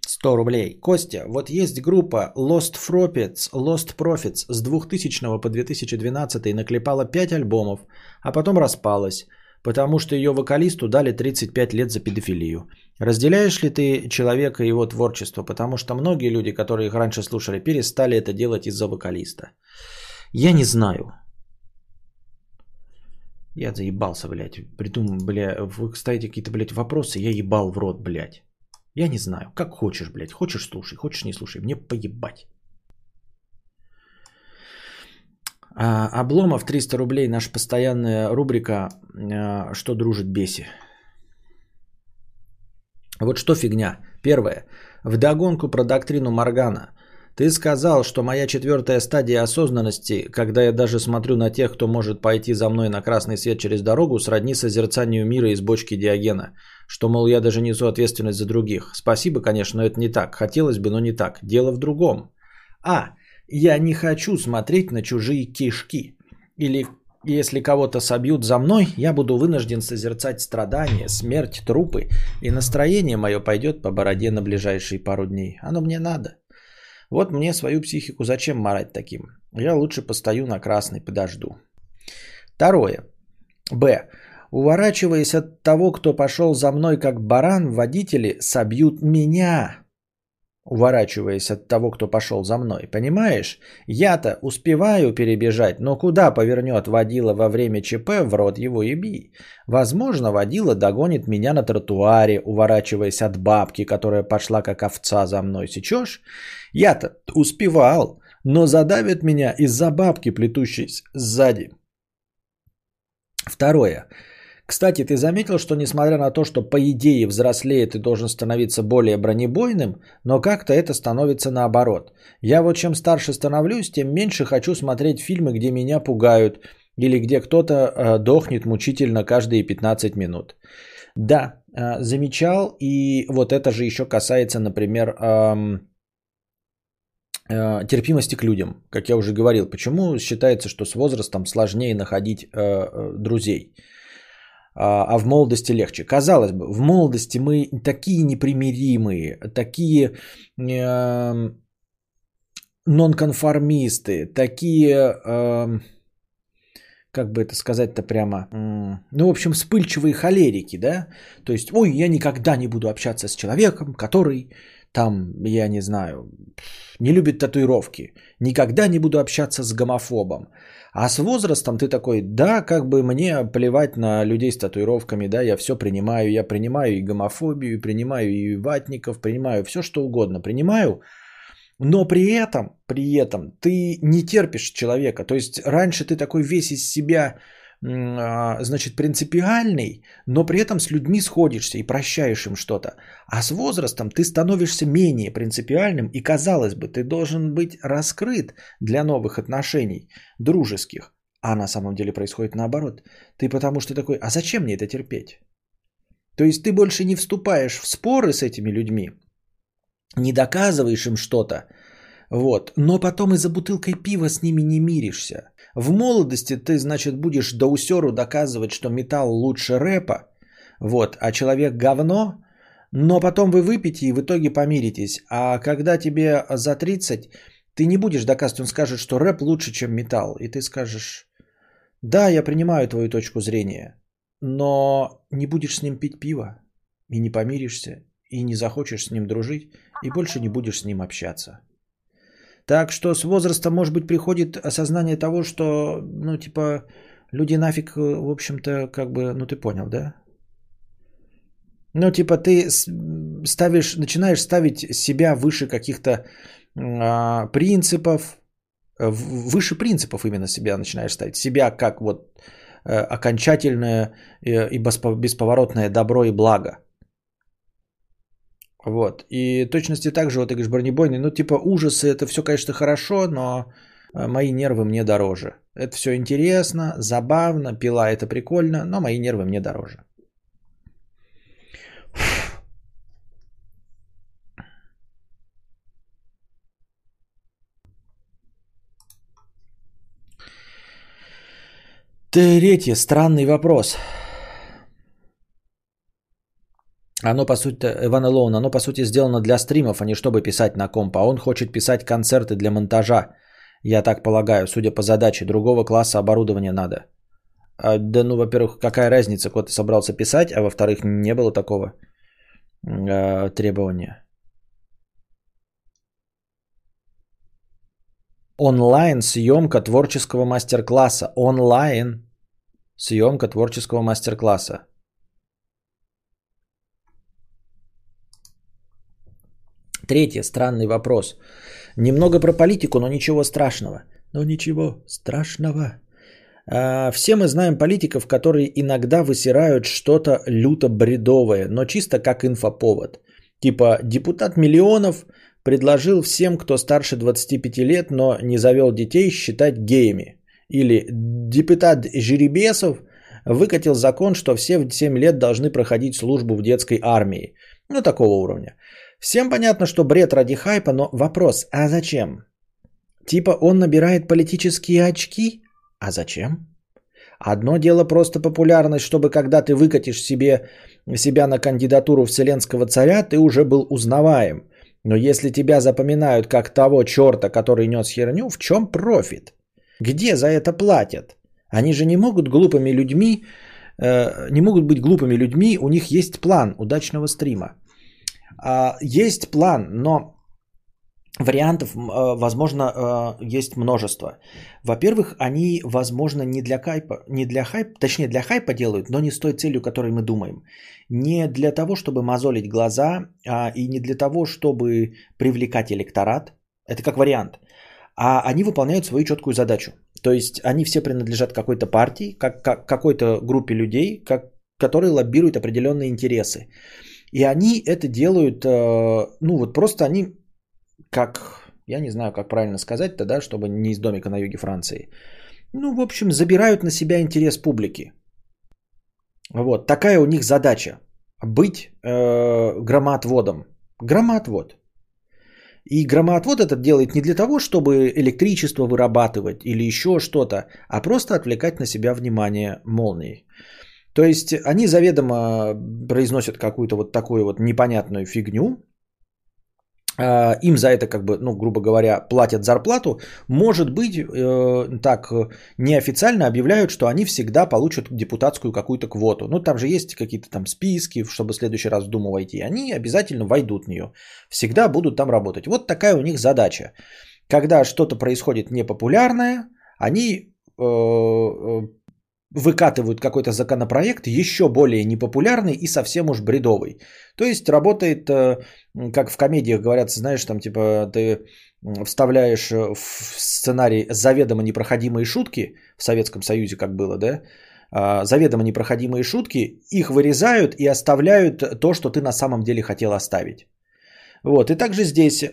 сто рублей. Костя, вот есть группа Lost Profits, Lost Profits с двухтысячного по две тысячи двенадцатый наклепала пять альбомов, а потом распалась, потому что ее вокалисту дали тридцать пять лет за педофилию. Разделяешь ли ты человека и его творчество? Потому что многие люди, которые их раньше слушали, перестали это делать из-за вокалиста. Я не знаю. Я заебался, блядь. Придумал, блядь, вы ставите какие-то, блядь, вопросы, я ебал в рот, блядь. Я не знаю. Как хочешь, блядь. Хочешь, слушай. Хочешь, не слушай. Мне поебать. А, Обломов, триста рублей. Наша постоянная рубрика а, «Что дружит беси». Вот что фигня. Первое. Вдогонку про доктрину Моргана. Ты сказал, что моя четвертая стадия осознанности, когда я даже смотрю на тех, кто может пойти за мной на красный свет через дорогу, сродни созерцанию мира из бочки Диогена. Что, мол, я даже несу ответственность за других. Спасибо, конечно, но это не так. Хотелось бы, но не так. Дело в другом. А. Я не хочу смотреть на чужие кишки. Или если кого-то собьют за мной, я буду вынужден созерцать страдания, смерть, трупы. И настроение мое пойдет по бороде на ближайшие пару дней. Оно мне надо. Вот мне свою психику зачем марать таким? Я лучше постою на красный, подожду. Второе. Б. Уворачиваясь от того, кто пошел за мной как баран, водители собьют меня. Уворачиваясь от того, кто пошел за мной. Понимаешь? Я-то успеваю перебежать, но куда повернет водила во время ЧП, в рот его еби. Возможно, водила догонит меня на тротуаре, уворачиваясь от бабки, которая пошла как овца за мной. Сечешь? Я-то успевал, но задавит меня из-за бабки, плетущейся сзади. Второе. Кстати, ты заметил, что несмотря на то, что по идее взрослее ты должен становиться более бронебойным, но как-то это становится наоборот. Я вот чем старше становлюсь, тем меньше хочу смотреть фильмы, где меня пугают или где кто-то э, дохнет мучительно каждые пятнадцать минут. Да, э, замечал, и вот это же еще касается, например, э, э, терпимости к людям, как я уже говорил. Почему считается, что с возрастом сложнее находить э, друзей? А в молодости легче. Казалось бы, в молодости мы такие непримиримые, такие э, нонконформисты, такие, э, как бы это сказать-то прямо, э, ну, в общем, вспыльчивые холерики, да? То есть, ой, я никогда не буду общаться с человеком, который там, я не знаю, не любит татуировки. Никогда не буду общаться с гомофобом. А с возрастом ты такой, да, как бы мне плевать на людей с татуировками, да, я все принимаю, я принимаю и гомофобию, принимаю и ватников, принимаю все, что угодно, принимаю, но при этом, при этом ты не терпишь человека, то есть раньше ты такой весь из себя, значит, принципиальный, но при этом с людьми сходишься и прощаешь им что-то, а с возрастом ты становишься менее принципиальным, и, казалось бы, ты должен быть раскрыт для новых отношений, дружеских, а на самом деле происходит наоборот. Ты потому что такой, а зачем мне это терпеть? То есть ты больше не вступаешь в споры с этими людьми, не доказываешь им что-то, вот, но потом и за бутылкой пива с ними не миришься. В молодости ты, значит, будешь до усеру доказывать, что металл лучше рэпа, вот, а человек говно, но потом вы выпьете и в итоге помиритесь. А когда тебе за тридцать, ты не будешь доказывать, он скажет, что рэп лучше, чем металл. И ты скажешь, да, я принимаю твою точку зрения, но не будешь с ним пить пиво, и не помиришься, и не захочешь с ним дружить, и больше не будешь с ним общаться. Так что с возрастом, может быть, приходит осознание того, что, ну, типа, люди нафиг, в общем-то, как бы, ну, ты понял, да? Ну, типа, ты ставишь, начинаешь ставить себя выше каких-то а, принципов, выше принципов именно себя начинаешь ставить. Себя как вот окончательное и бесповоротное добро и благо. Вот, и точности так же, вот ты говоришь, бронебойный, ну типа ужасы, это все, конечно, хорошо, но мои нервы мне дороже. Это все интересно, забавно, пила это прикольно, но мои нервы мне дороже. Третий странный вопрос. Оно, по сути, Иван Лоун, оно, по сути, сделано для стримов, а не чтобы писать на комп. А он хочет писать концерты для монтажа, я так полагаю, судя по задаче. Другого класса оборудования надо. А, да, ну, во-первых, какая разница, кого ты собрался писать, а во-вторых, не было такого э, требования. Онлайн съемка творческого мастер-класса. Онлайн съемка творческого мастер-класса. Третий странный вопрос. Немного про политику, но ничего страшного. Но ничего страшного. А, все мы знаем политиков, которые иногда высирают что-то люто бредовое, но чисто как инфоповод. Типа депутат Миллионов предложил всем, кто старше двадцати пяти лет, но не завел детей, считать геями. Или депутат Жеребесов выкатил закон, что все в семь лет должны проходить службу в детской армии. Ну, такого уровня. Всем понятно, что бред ради хайпа, но вопрос, а зачем? Типа он набирает политические очки? А зачем? Одно дело просто популярность, чтобы когда ты выкатишь себе, себя на кандидатуру вселенского царя, ты уже был узнаваем. Но если тебя запоминают как того черта, который нес херню, в чем профит? Где за это платят? Они же не могут глупыми людьми, э, не могут быть глупыми людьми, у них есть план удачного стрима. Э, есть план, но вариантов, э, возможно, э, есть множество. Во-первых, они, возможно, не для хайпа, не для хайпа, точнее для хайпа делают, но не с той целью, которой мы думаем. Не для того, чтобы мозолить глаза, э, и не для того, чтобы привлекать электорат. Это как вариант. А они выполняют свою четкую задачу. То есть они все принадлежат какой-то партии, как, как, какой-то группе людей, как, которые лоббируют определенные интересы. И они это делают, э, ну вот просто они, как, я не знаю, как правильно сказать-то, да, чтобы не из домика на юге Франции. Ну, в общем, забирают на себя интерес публики. Вот, такая у них задача. Быть э, громоотводом. Громоотвод. И громоотвод этот делает не для того, чтобы электричество вырабатывать или еще что-то, а просто отвлекать на себя внимание молнией. То есть они заведомо произносят какую-то вот такую вот непонятную фигню. Им за это, как бы, ну, грубо говоря, платят зарплату. Может быть, так неофициально объявляют, что они всегда получат депутатскую какую-то квоту. Ну, там же есть какие-то там списки, чтобы в следующий раз в Думу войти. Они обязательно войдут в нее. Всегда будут там работать. Вот такая у них задача. Когда что-то происходит непопулярное, они выкатывают какой-то законопроект еще более непопулярный и совсем уж бредовый. То есть работает, как в комедиях говорят, знаешь, там типа ты вставляешь в сценарий заведомо непроходимые шутки, в Советском Союзе как было, да, заведомо непроходимые шутки, их вырезают и оставляют то, что ты на самом деле хотел оставить. Вот, и также здесь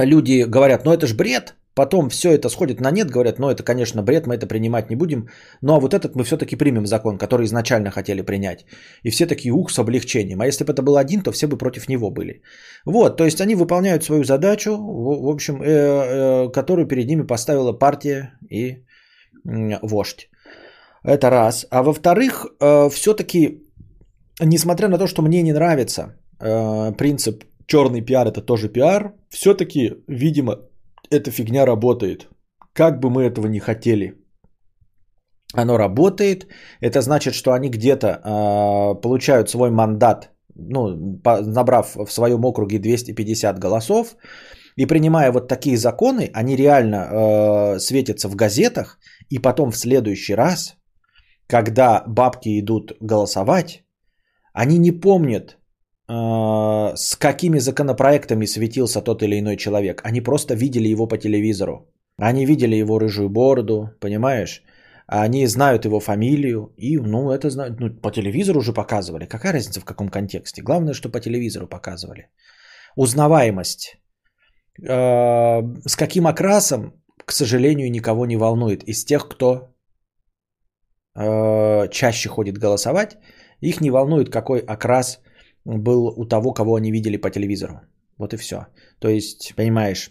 люди говорят, ну это ж бред. Потом все это сходит на нет, говорят, ну это, конечно, бред, мы это принимать не будем. Но вот этот мы все-таки примем закон, который изначально хотели принять. И все такие, ух, с облегчением. А если бы это был один, то все бы против него были. Вот, то есть они выполняют свою задачу, в общем, которую перед ними поставила партия и вождь. Это раз. А во-вторых, все-таки, несмотря на то, что мне не нравится принцип черный пиар, это тоже пиар, все-таки, видимо, эта фигня работает. Как бы мы этого не хотели. Оно работает. Это значит, что они где-то э, получают свой мандат, ну, по, набрав в своем округе двести пятьдесят голосов. И принимая вот такие законы, они реально э, светятся в газетах. И потом в следующий раз, когда бабки идут голосовать, они не помнят, с какими законопроектами светился тот или иной человек. Они просто видели его по телевизору. Они видели его рыжую бороду, понимаешь? Они знают его фамилию. И, ну, это знают. Ну, по телевизору уже показывали. Какая разница в каком контексте? Главное, что по телевизору показывали. Узнаваемость. С каким окрасом, к сожалению, никого не волнует. Из тех, кто чаще ходит голосовать, их не волнует, какой окрас был у того, кого они видели по телевизору. Вот и все. То есть, понимаешь,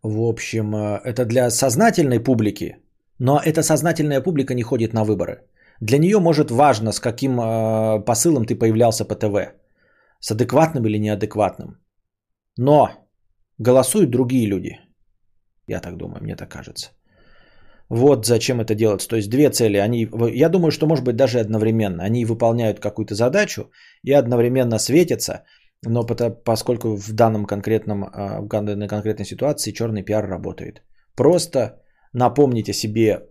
в общем, это для сознательной публики, но эта сознательная публика не ходит на выборы. Для нее, может, важно, с каким э, посылом ты появлялся по ТВ. С адекватным или неадекватным. Но голосуют другие люди. Я так думаю, мне так кажется. Вот зачем это делать. То есть две цели. Они, я думаю, что может быть даже одновременно. Они выполняют какую-то задачу и одновременно светятся. Но поскольку в данном конкретном, в данной конкретной ситуации черный пиар работает. Просто напомните себе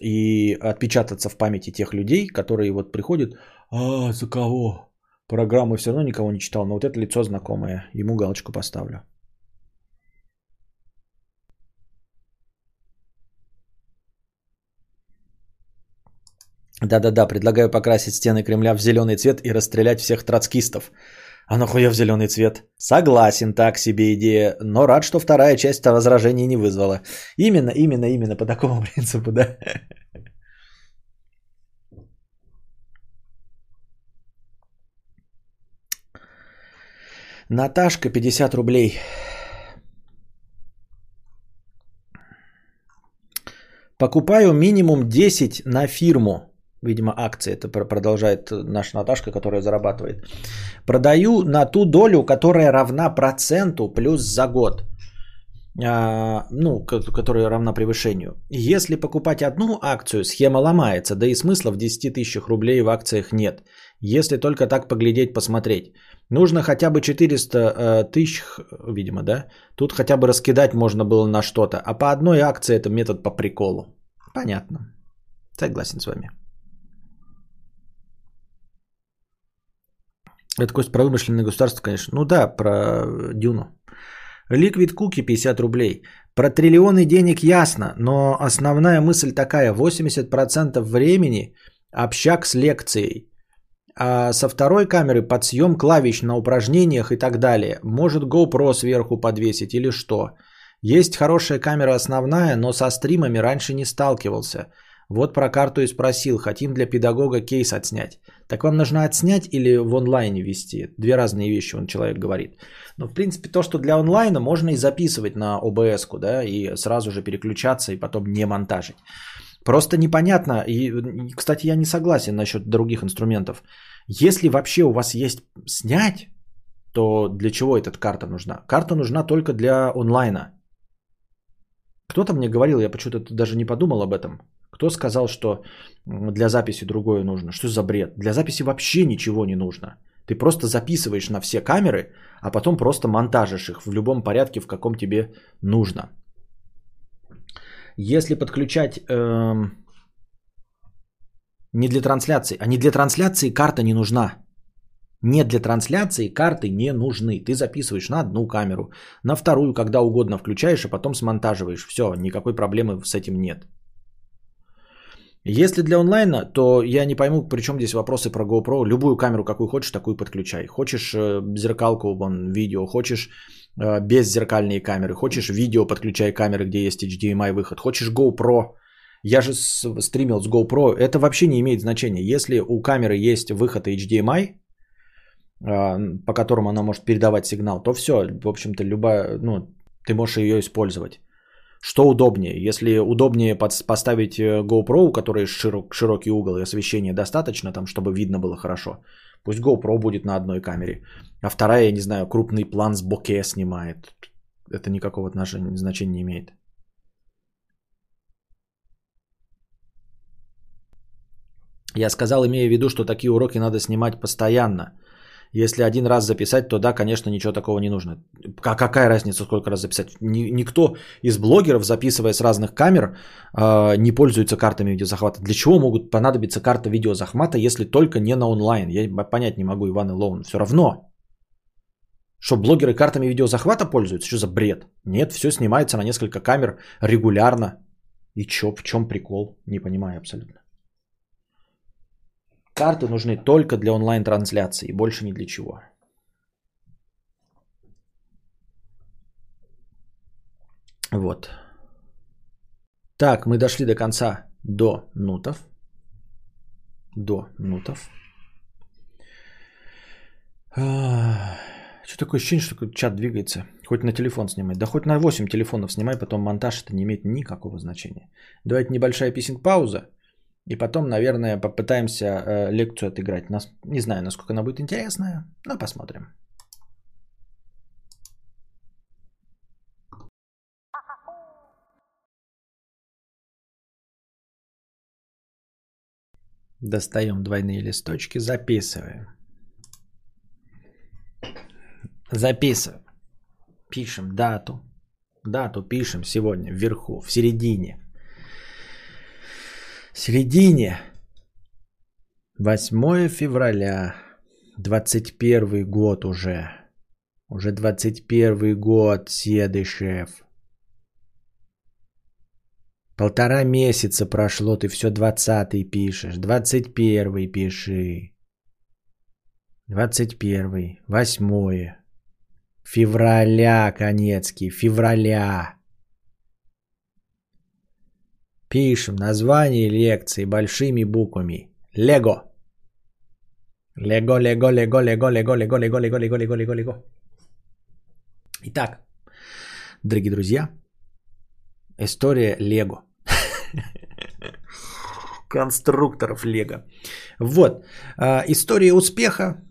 и отпечататься в памяти тех людей, которые вот приходят. А, за кого? Программы все равно никого не читал, но вот это лицо знакомое. Ему галочку поставлю. Да-да-да, предлагаю покрасить стены Кремля в зеленый цвет и расстрелять всех троцкистов. А нахуя в зеленый цвет? Согласен, так себе идея, но рад, что вторая часть возражений не вызвала. Именно, именно, именно по такому принципу, да. Наташка, пятьдесят рублей. Покупаю минимум десять на фирму. Видимо, акции. Это продолжает наша Наташка, которая зарабатывает. Продаю на ту долю, которая равна проценту плюс за год. А, ну, которая равна превышению. Если покупать одну акцию, схема ломается. Да и смысла в десяти тысячах рублей в акциях нет. Если только так поглядеть, посмотреть. Нужно хотя бы четыреста тысяч, видимо, да? Тут хотя бы раскидать можно было на что-то. А по одной акции это метод по приколу. Понятно. Согласен с вами. Это, Кость, про вымышленное государство, конечно. Ну да, про Дюну. Ликвид Куки, пятьдесят рублей. Про триллионы денег ясно, но основная мысль такая. восемьдесят процентов времени общак с лекцией. А со второй камеры подсъем клавиш на упражнениях и так далее. Может GoPro сверху подвесить или что. Есть хорошая камера основная, но со стримами раньше не сталкивался. Вот про карту и спросил, хотим для педагога кейс отснять. Так вам нужно отснять или в онлайне вести? Две разные вещи, он человек говорит. Но в принципе то, что для онлайна можно и записывать на о бэ эс-ку, да, и сразу же переключаться и потом не монтажить. Просто непонятно, и, кстати, я не согласен насчет других инструментов. Если вообще у вас есть снять, то для чего эта карта нужна? Карта нужна только для онлайна. Кто-то мне говорил, я почему-то даже не подумал об этом. Кто сказал, что для записи другое нужно? Что за бред? Для записи вообще ничего не нужно. Ты просто записываешь на все камеры, а потом просто монтажишь их в любом порядке, в каком тебе нужно. Если подключать эм, не для трансляции, а не для трансляции карта не нужна. Не для трансляции карты не нужны. Ты записываешь на одну камеру, на вторую, когда угодно включаешь, а потом смонтаживаешь. Все, никакой проблемы с этим нет. Если для онлайна, то я не пойму, при чем здесь вопросы про GoPro. Любую камеру, какую хочешь, такую подключай. Хочешь зеркалку, вон, видео, хочешь без зеркальные камеры, хочешь видео, подключай камеры, где есть эйч ди эм ай выход, хочешь GoPro. Я же стримил с GoPro, это вообще не имеет значения. Если у камеры есть выход эйч ди эм ай, по которому она может передавать сигнал, то все, в общем-то, любая, ну, ты можешь ее использовать. Что удобнее? Если удобнее поставить GoPro, у которой широк, широкий угол и освещение достаточно, там, чтобы видно было хорошо, пусть GoPro будет на одной камере, а вторая, я не знаю, крупный план с боке снимает. Это никакого отношения, значения не имеет. Я сказал, имея в виду, что такие уроки надо снимать постоянно. Если один раз записать, то да, конечно, ничего такого не нужно. А какая разница, сколько раз записать? Никто из блогеров, записывая с разных камер, не пользуется картами видеозахвата. Для чего могут понадобиться карты видеозахвата, если только не на онлайн? Я понять не могу, Иван Илоун. Все равно. Что, блогеры картами видеозахвата пользуются? Что за бред? Нет, все снимается на несколько камер регулярно. И че, в чем прикол? Не понимаю абсолютно. Карты нужны только для онлайн-трансляции, больше ни для чего. Вот. Так, мы дошли до конца до нутов. До нутов. Что такое ощущение, что чат двигается? Хоть на телефон снимай. Да хоть на восемь телефонов снимай, потом монтаж это не имеет никакого значения. Давайте небольшая писинг-пауза. И потом, наверное, попытаемся лекцию отыграть. Не знаю, насколько она будет интересная, но посмотрим. Достаем двойные листочки, записываем. Записываем. Пишем дату. Дату пишем сегодня вверху, в середине. В середине. восьмое февраля. двадцать первый год уже. Уже двадцать первый год, Седышев. Полтора месяца прошло, ты все двадцатый пишешь. двадцать первый пиши. двадцать первый. восьмое. Февраля, Конецкий. Февраля. Пишем название лекции большими буквами. Лего. Лего, лего, лего, лего, лего, лего, лего, лего, лего, лего, лего, лего. Итак, дорогие друзья, история Лего. Конструкторов Лего. Вот. История успеха,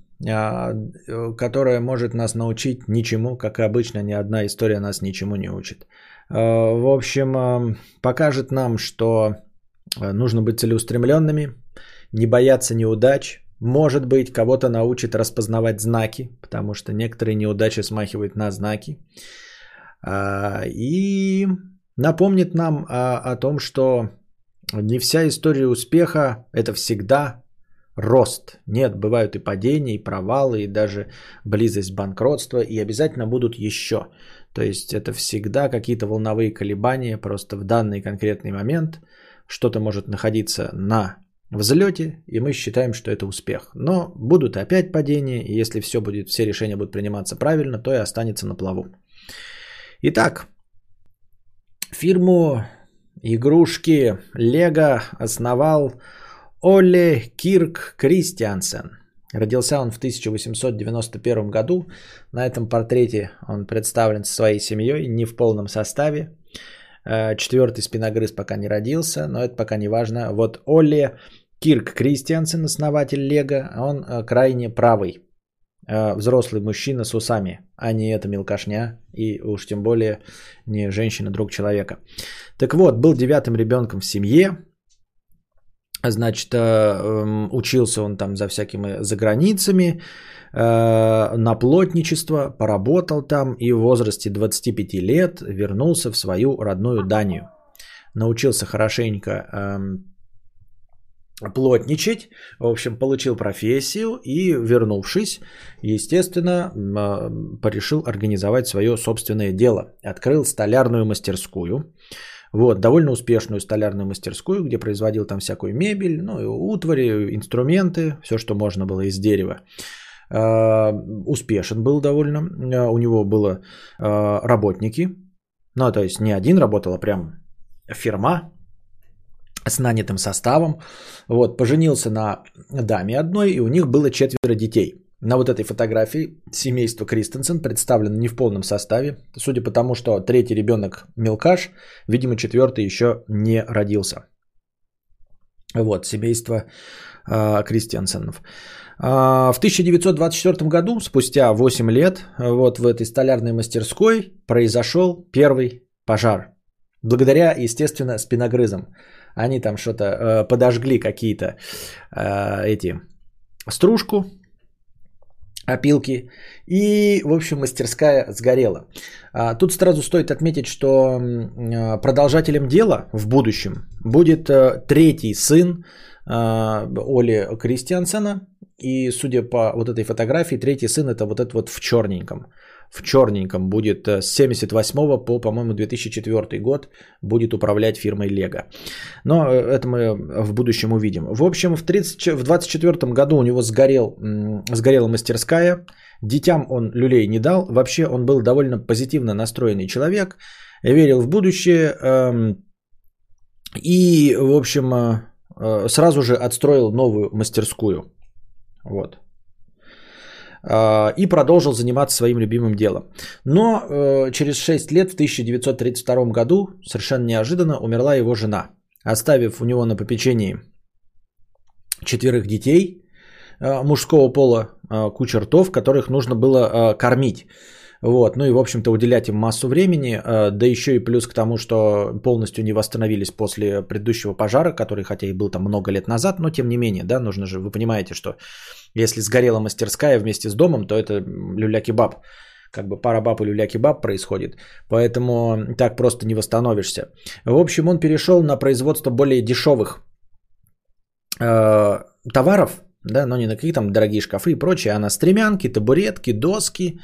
которая может нас научить ничему, как обычно, ни одна история нас ничему не учит. В общем, покажет нам, что нужно быть целеустремленными, не бояться неудач. Может быть, кого-то научит распознавать знаки, потому что некоторые неудачи смахивают на знаки. И напомнит нам о, о том, что не вся история успеха – это всегда рост. Нет, бывают и падения, и провалы, и даже близость банкротства, и обязательно будут еще. То есть это всегда какие-то волновые колебания, просто в данный конкретный момент что-то может находиться на взлете, и мы считаем, что это успех. Но будут опять падения, и если все, будет, все решения будут приниматься правильно, то и останется на плаву. Итак, фирму игрушки Лего основал Оле Кирк Кристиансен. Родился он в тысяча восемьсот девяносто первом году. На этом портрете он представлен со своей семьей, не в полном составе. Четвертый спиногрыз пока не родился, но это пока не важно. Вот Оле Кирк Кристиансен, основатель Лего, он крайне правый. Взрослый мужчина с усами, а не эта мелкашня, и уж тем более не женщина, друг человека. Так вот, был девятым ребенком в семье, значит, учился он там за всякими заграницами, на плотничество, поработал там и в возрасте двадцати пяти лет вернулся в свою родную Данию. Научился хорошенько плотничать, в общем, получил профессию и, вернувшись, естественно, порешил организовать свое собственное дело. Открыл столярную мастерскую, вот, довольно успешную столярную мастерскую, где производил там всякую мебель, ну, утвари, инструменты, все, что можно было из дерева. Успешен был довольно, у него было работники, ну, то есть не один работал, а прям фирма, с нанятым составом, вот, поженился на даме одной, и у них было четверо детей. На вот этой фотографии семейство Кристенсен представлено не в полном составе, судя по тому, что третий ребенок мелкаш, видимо, четвертый еще не родился. Вот, семейство э, Кристенсенов. Э, в тысяча девятьсот двадцать четвёртом году, спустя восемь лет, вот в этой столярной мастерской произошел первый пожар. Благодаря, естественно, спиногрызам. Они там что-то э, подожгли какие-то э, эти стружку, опилки. И, в общем, мастерская сгорела. А, тут сразу стоит отметить, что э, продолжателем дела в будущем будет э, третий сын э, Оле Кристиансена. И, судя по вот этой фотографии, третий сын – это вот этот вот в черненьком. В черненьком будет с семьдесят восьмого по, по-моему, две тысячи четвёртый год будет управлять фирмой Лего. Но это мы в будущем увидим. В общем, в двадцать четвёртом году у него сгорел, сгорела мастерская. Детям он люлей не дал. Вообще он был довольно позитивно настроенный человек. Верил в будущее. И, в общем, сразу же отстроил новую мастерскую. Вот. И продолжил заниматься своим любимым делом. Но через шесть лет, в тысяча девятьсот тридцать втором году, совершенно неожиданно умерла его жена, оставив у него на попечении четверых детей мужского пола, куча ртов, которых нужно было кормить. Вот. Ну и, в общем-то, уделять им массу времени, да еще и плюс к тому, что полностью не восстановились после предыдущего пожара, который, хотя и был там много лет назад, но тем не менее, да, нужно же, вы понимаете, что если сгорела мастерская вместе с домом, то это люля-кебаб, как бы пара-баб и люля-кебаб происходит, поэтому так просто не восстановишься. В общем, он перешел на производство более дешевых э, товаров, да, но не на какие там дорогие шкафы и прочее, а на стремянки, табуретки, доски.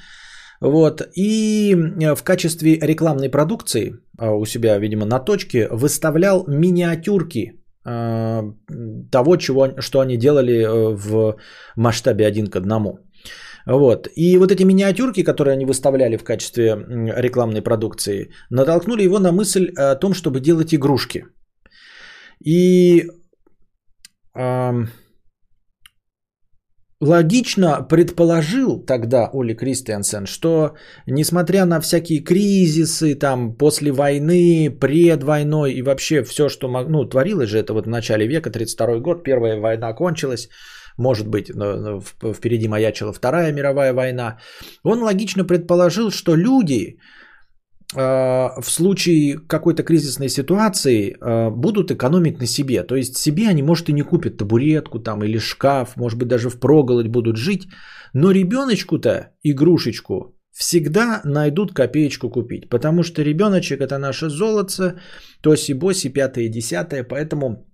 Вот, и в качестве рекламной продукции у себя, видимо, на точке выставлял миниатюрки того, чего, что они делали в масштабе один к одному. Вот. И вот эти миниатюрки, которые они выставляли в качестве рекламной продукции, натолкнули его на мысль о том, чтобы делать игрушки. И э, логично предположил тогда Оле Кристиансен, что несмотря на всякие кризисы, там, после войны, пред войной и вообще все, что ну, творилось же, это вот в начале века, тридцать второй год, Первая война кончилась. Может быть, впереди маячила Вторая мировая война. Он логично предположил, что люди э, в случае какой-то кризисной ситуации э, будут экономить на себе. То есть себе они, может, и не купят табуретку там, или шкаф, может быть, даже впроголодь будут жить. Но ребеночку-то игрушечку всегда найдут копеечку купить. Потому что ребеночек – это наше золотце, тоси-боси, пятое, десятое, поэтому...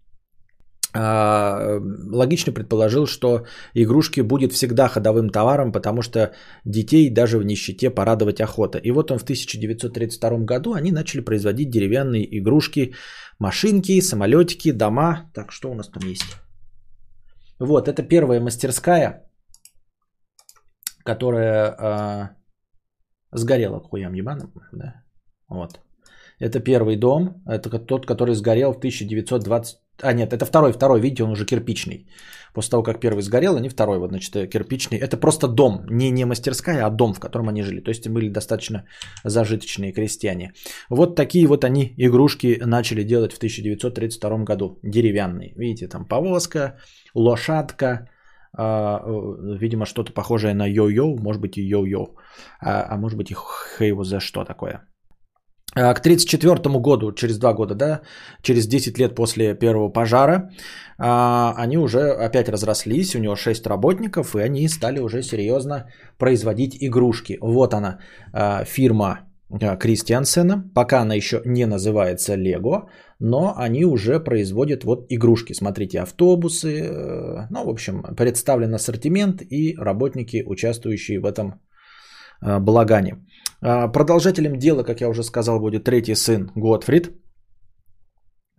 логично предположил, что игрушки будет всегда ходовым товаром, потому что детей даже в нищете порадовать охота. И вот он в тысяча девятьсот тридцать втором году они начали производить деревянные игрушки, машинки, самолетики, дома. Так, что у нас там есть? Вот, это первая мастерская, которая э, сгорела к хуям ебаным. Да? Вот. Это первый дом, это тот, который сгорел в тысяча девятьсот двадцатом. А нет, это второй, второй, видите, он уже кирпичный. После того, как первый сгорел, они второй, вот, значит, кирпичный. Это просто дом, не, не мастерская, а дом, в котором они жили. То есть были достаточно зажиточные крестьяне. Вот такие вот они игрушки начали делать в тысяча девятьсот тридцать втором году, деревянные. Видите, там повозка, лошадка, э, видимо, что-то похожее на йо-йо, может быть и йо-йо, а, а может быть и хейво за что такое. К тридцать четвёртому году, через два года, да, через десять лет после первого пожара, они уже опять разрослись, у него шесть работников, и они стали уже серьезно производить игрушки. Вот она, фирма Кристиансена, пока она еще не называется Lego, но они уже производят вот игрушки. Смотрите, автобусы, ну, в общем, представлен ассортимент и работники, участвующие в этом балагане. Продолжателем дела, как я уже сказал, будет третий сын Готфрид.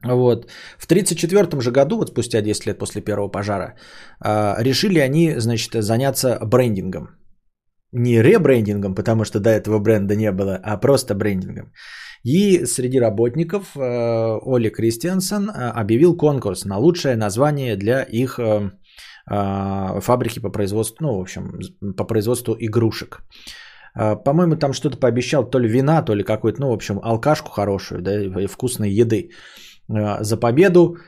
Вот. В тридцать четвёртом же году, вот спустя десять лет после первого пожара, решили они, значит, заняться брендингом. Не ребрендингом, потому что до этого бренда не было, а просто брендингом. И среди работников Оле Кристиансен объявил конкурс на лучшее название для их фабрики по производству, ну, в общем, по производству игрушек. По-моему, там что-то пообещал, то ли вина, то ли какую-то, ну, в общем, алкашку хорошую, да, и вкусной еды за победу.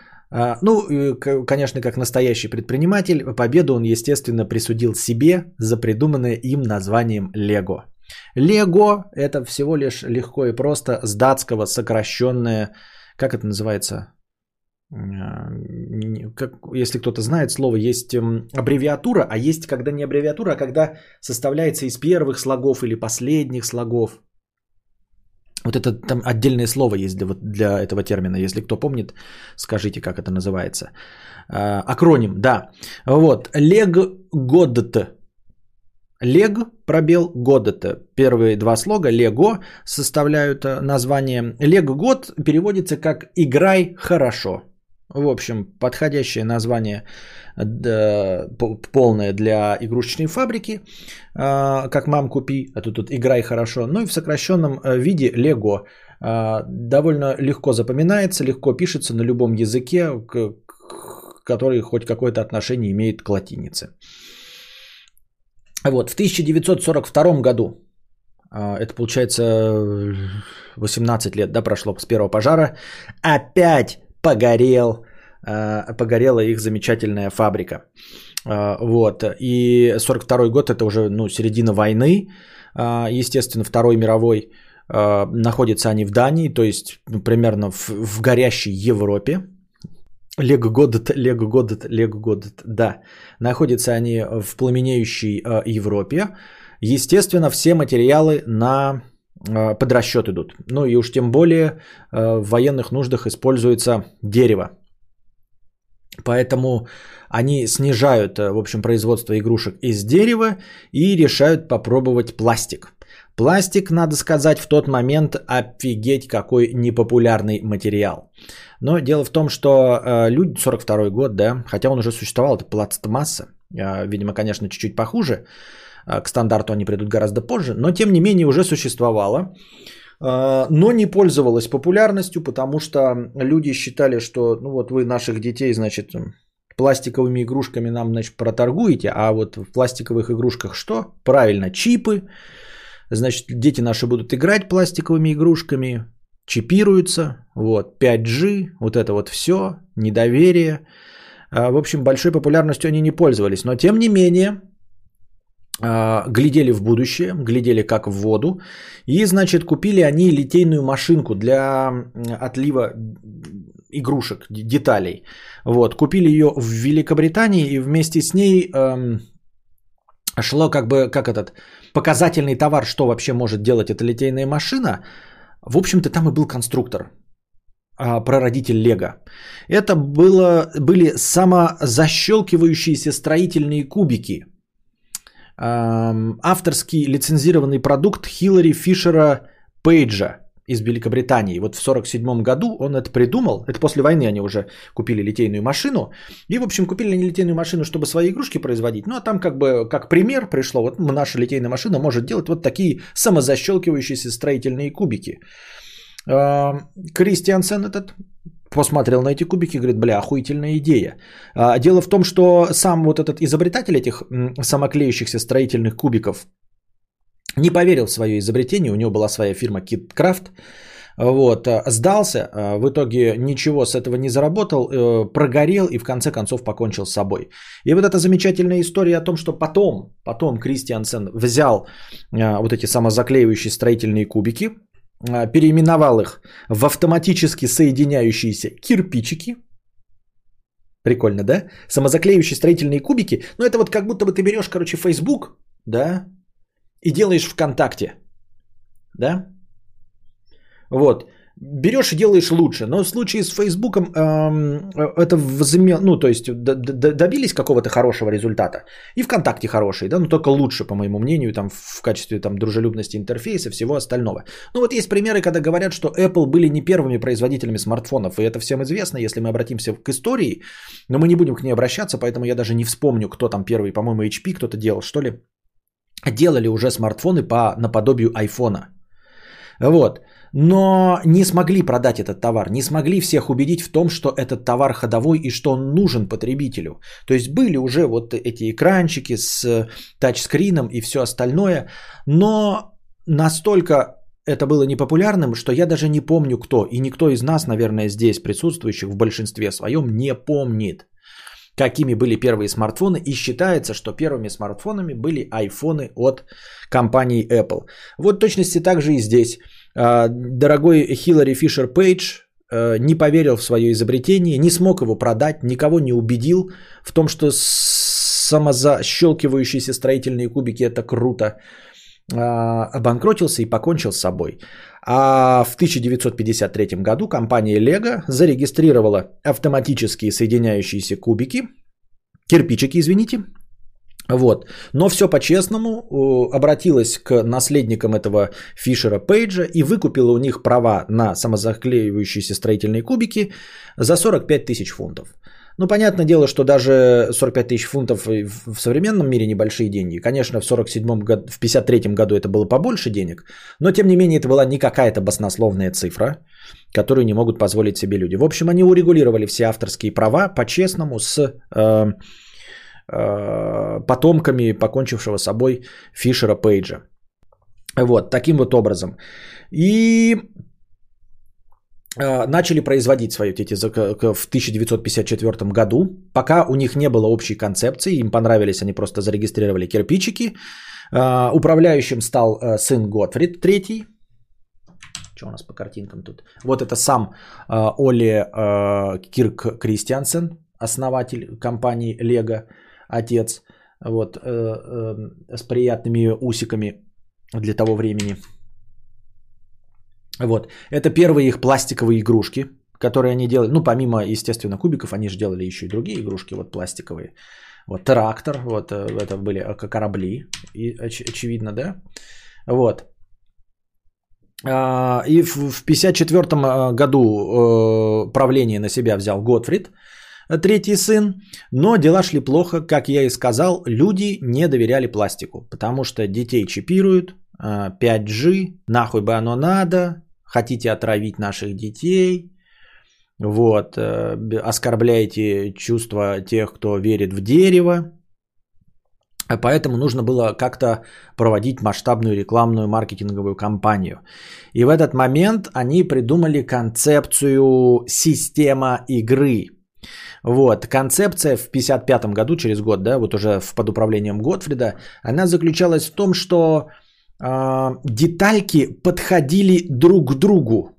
Ну, конечно, как настоящий предприниматель, победу он, естественно, присудил себе за придуманное им названием «Лего». «Лего» – это всего лишь легко и просто с датского сокращенное, как это называется? Как, если кто-то знает слово, есть аббревиатура, а есть когда не аббревиатура, а когда составляется из первых слогов или последних слогов. Вот это там отдельное слово есть для, для этого термина. Если кто помнит, скажите, как это называется. Акроним, да. Вот. Лег-годт. Лег, пробел, годт. Первые два слога, лего, составляют название. Лег-год переводится как «играй хорошо». В общем, подходящее название да, полное для игрушечной фабрики, как «Мам, купи», а тут, тут «Играй хорошо». Ну и в сокращенном виде «Лего». Довольно легко запоминается, легко пишется на любом языке, который хоть какое-то отношение имеет к латинице. Вот, в тысяча девятьсот сорок втором году, это получается восемнадцать лет, да, прошло с первого пожара, опять погорел погорела их замечательная фабрика. Вот. И сорок второй год, это уже, ну, середина войны, естественно, Второй мировой. Находятся они в Дании, то есть примерно в, в горящей Европе. Лего Годет, Лего Годет, Лего Годет, да. Находятся они в пламенеющей Европе. Естественно, все материалы на подрасчет идут. Ну и уж тем более в военных нуждах используется дерево. Поэтому они снижают, в общем, производство игрушек из дерева и решают попробовать пластик. Пластик, надо сказать, в тот момент офигеть какой непопулярный материал. Но дело в том, что люди, сорок второй год, да, хотя он уже существовал, это пластмасса, видимо, конечно, чуть-чуть похуже, к стандарту они придут гораздо позже, но тем не менее уже существовала, но не пользовалась популярностью, потому что люди считали, что ну вот вы наших детей, значит, пластиковыми игрушками нам, значит, проторгуете, а вот в пластиковых игрушках что? Правильно, чипы. Значит, дети наши будут играть пластиковыми игрушками, чипируются, вот, пять джи, вот это вот все, недоверие. В общем, большой популярностью они не пользовались, но тем не менее, глядели в будущее, глядели как в воду, и, значит, купили они литейную машинку для отлива игрушек, деталей. Вот, купили ее в Великобритании, и вместе с ней эм, шло как бы, как этот... показательный товар, что вообще может делать эта литейная машина, в общем-то там и был конструктор, прародитель Лего. Это было, были самозащелкивающиеся строительные кубики. Авторский лицензированный продукт Хилари Фишера Пейджа из Великобритании. Вот в тысяча девятьсот сорок седьмом году он это придумал. Это после войны они уже купили литейную машину. И, в общем, купили они литейную машину, чтобы свои игрушки производить. Ну, а там как бы как пример пришло. Вот наша литейная машина может делать вот такие самозащелкивающиеся строительные кубики. Кристиансен этот посмотрел на эти кубики и говорит, бля, охуительная идея. Дело в том, что сам вот этот изобретатель этих самоклеющихся строительных кубиков не поверил в свое изобретение, у него была своя фирма Kitcraft, вот, сдался, в итоге ничего с этого не заработал, прогорел и в конце концов покончил с собой. И вот эта замечательная история о том, что потом, потом Кристиансен взял вот эти самозаклеивающие строительные кубики, переименовал их в автоматически соединяющиеся кирпичики. Прикольно, да? Самозаклеивающие строительные кубики, ну это вот как будто бы ты берешь, короче, Facebook, да? И делаешь ВКонтакте, да? Вот, берешь и делаешь лучше, но в случае с Фейсбуком эм, это возымел, ну, то есть д- д- добились какого-то хорошего результата, и ВКонтакте хороший, да, но только лучше, по моему мнению, там в качестве там дружелюбности интерфейса, всего остального. Ну, вот есть примеры, когда говорят, что Apple были не первыми производителями смартфонов, и это всем известно, если мы обратимся к истории, но мы не будем к ней обращаться, поэтому я даже не вспомню, кто там первый, по-моему, эйч пи кто-то делал, что ли. Делали уже смартфоны по наподобию айфона. Вот. Но не смогли продать этот товар, не смогли всех убедить в том, что этот товар ходовой и что он нужен потребителю. То есть были уже вот эти экранчики с тачскрином и все остальное, но настолько это было непопулярным, что я даже не помню кто, и никто из нас, наверное, здесь присутствующих в большинстве своем не помнит, какими были первые смартфоны, и считается, что первыми смартфонами были айфоны от компании Apple. Вот в точности так же и здесь. Дорогой Хилари Фишер Пейдж не поверил в свое изобретение, не смог его продать, никого не убедил в том, что самозащелкивающиеся строительные кубики – это круто, обанкротился и покончил с собой. А в тысяча девятьсот пятьдесят третьем году компания Lego зарегистрировала автоматические соединяющиеся кубики, кирпичики, извините, вот. Но все по-честному, обратилась к наследникам этого Фишера Пейджа и выкупила у них права на самозаклеивающиеся строительные кубики за сорок пять тысяч фунтов. Ну, понятное дело, что даже сорок пять тысяч фунтов в современном мире небольшие деньги. Конечно, в сорок седьмом году, в пятьдесят третьем году это было побольше денег, но тем не менее это была не какая-то баснословная цифра, которую не могут позволить себе люди. В общем, они урегулировали все авторские права по-честному с э, э, потомками покончившего с собой Фишера Пейджа. Вот, таким вот образом. И... начали производить свои эти в тысяча девятьсот пятьдесят четвёртом году. Пока у них не было общей концепции, им понравились, они просто зарегистрировали кирпичики. Управляющим стал сын Готфрид третий. Что у нас по картинкам тут? Вот это сам Оле Кирк Кристиансен, основатель компании Lego, отец, вот, с приятными усиками для того времени. Вот. Это первые их пластиковые игрушки, которые они делали. Ну, помимо, естественно, кубиков, они же делали еще и другие игрушки, вот пластиковые. Вот трактор, вот это были корабли, и, оч- очевидно, да? Вот. И в тысяча девятьсот пятьдесят четвёртом году правление на себя взял Готфрид, третий сын, но дела шли плохо, как я и сказал, люди не доверяли пластику, потому что детей чипируют, пять джи, нахуй бы оно надо, хотите отравить наших детей, вот, оскорбляете чувства тех, кто верит в дерево, поэтому нужно было как-то проводить масштабную рекламную маркетинговую кампанию. И в этот момент они придумали концепцию «система игры». Вот, концепция в тысяча девятьсот пятьдесят пятом году, через год, да, вот уже под управлением Готфрида, она заключалась в том, что э, детальки подходили друг к другу,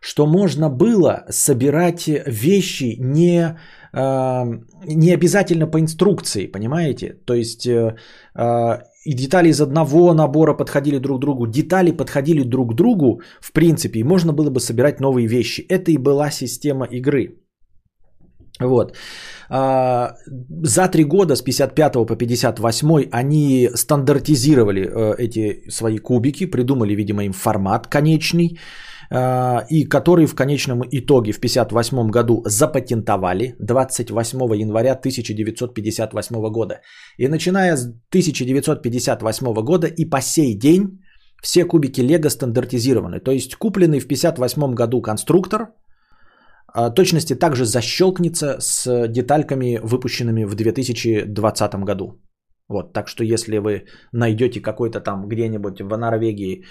что можно было собирать вещи не, э, не обязательно по инструкции, понимаете? То есть э, э, и детали из одного набора подходили друг к другу, детали подходили друг к другу, в принципе, и можно было бы собирать новые вещи. Это и была система игры. Вот. За три года, с пятьдесят пятого по пятьдесят восьмой, они стандартизировали эти свои кубики, придумали, видимо, им формат конечный, и который в конечном итоге в пятьдесят восьмом году запатентовали двадцать восьмого января тысяча девятьсот пятьдесят восьмого года. И начиная с тысяча девятьсот пятьдесят восьмого года и по сей день все кубики Лего стандартизированы. То есть купленный в пятьдесят восьмом году конструктор точности также защелкнется с детальками, выпущенными в две тысячи двадцатом году. Вот, так что если вы найдете какой-то там где-нибудь в Норвегии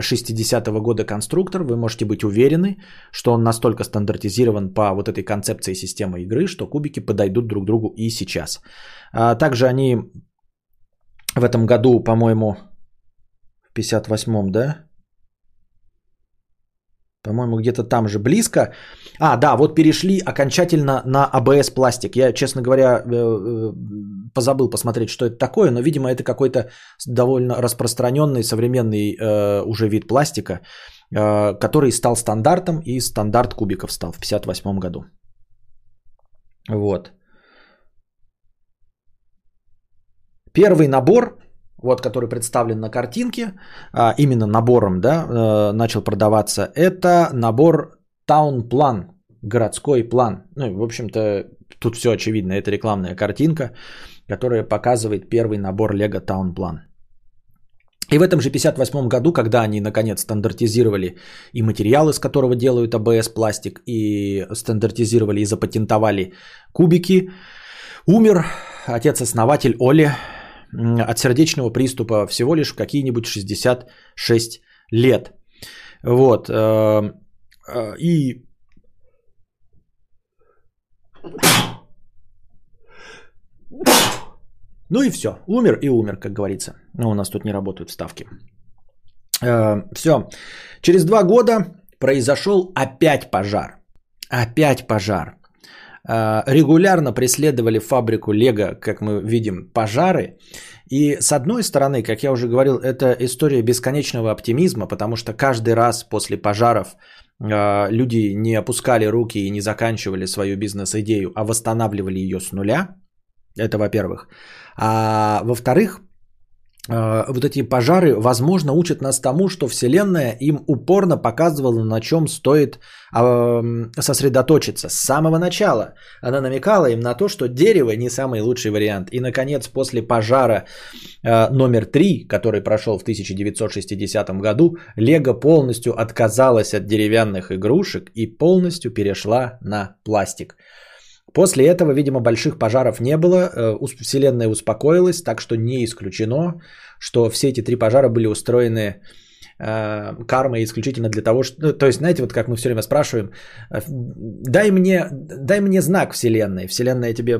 шестидесятого года конструктор, вы можете быть уверены, что он настолько стандартизирован по вот этой концепции системы игры, что кубики подойдут друг другу и сейчас. Также они в этом году, по-моему, в пятьдесят восьмом, да? По-моему, где-то там же близко. А, да, вот перешли окончательно на а бэ эс пластик. Я, честно говоря, позабыл посмотреть, что это такое, но, видимо, это какой-то довольно распространенный современный э, уже вид пластика, э, который стал стандартом, и стандарт кубиков стал в пятьдесят восьмом году. Вот. Первый набор, вот, который представлен на картинке, именно набором, да, начал продаваться, это набор «Таун-план», городской план. Ну, в общем-то, тут все очевидно, это рекламная картинка, которая показывает первый набор Lego «Таун-план». И в этом же пятьдесят восьмом году, когда они, наконец, стандартизировали и материал, из которого делают а бэ эс-пластик, и стандартизировали и запатентовали кубики, умер отец-основатель Оле от сердечного приступа всего лишь в какие-нибудь шестьдесят шесть лет. Вот. И ну и все. Умер и умер, как говорится. Но у нас тут не работают вставки. Все. Через два года произошел опять пожар. Опять пожар. Регулярно преследовали фабрику Лего, как мы видим, пожары. И с одной стороны, как я уже говорил, это история бесконечного оптимизма, потому что каждый раз после пожаров люди не опускали руки и не заканчивали свою бизнес-идею, а восстанавливали ее с нуля. Это во-первых. А во-вторых, вот эти пожары, возможно, учат нас тому, что Вселенная им упорно показывала, на чем стоит сосредоточиться. С самого начала она намекала им на то, что дерево не самый лучший вариант. И, наконец, после пожара номер три, который прошел в тысяча девятьсот шестидесятом году, Лего полностью отказалась от деревянных игрушек и полностью перешла на пластик. После этого, видимо, больших пожаров не было, Вселенная успокоилась, так что не исключено, что все эти три пожара были устроены карма исключительно для того, что... То есть, знаете, вот как мы все время спрашиваем, дай мне, дай мне знак Вселенной. Вселенная тебе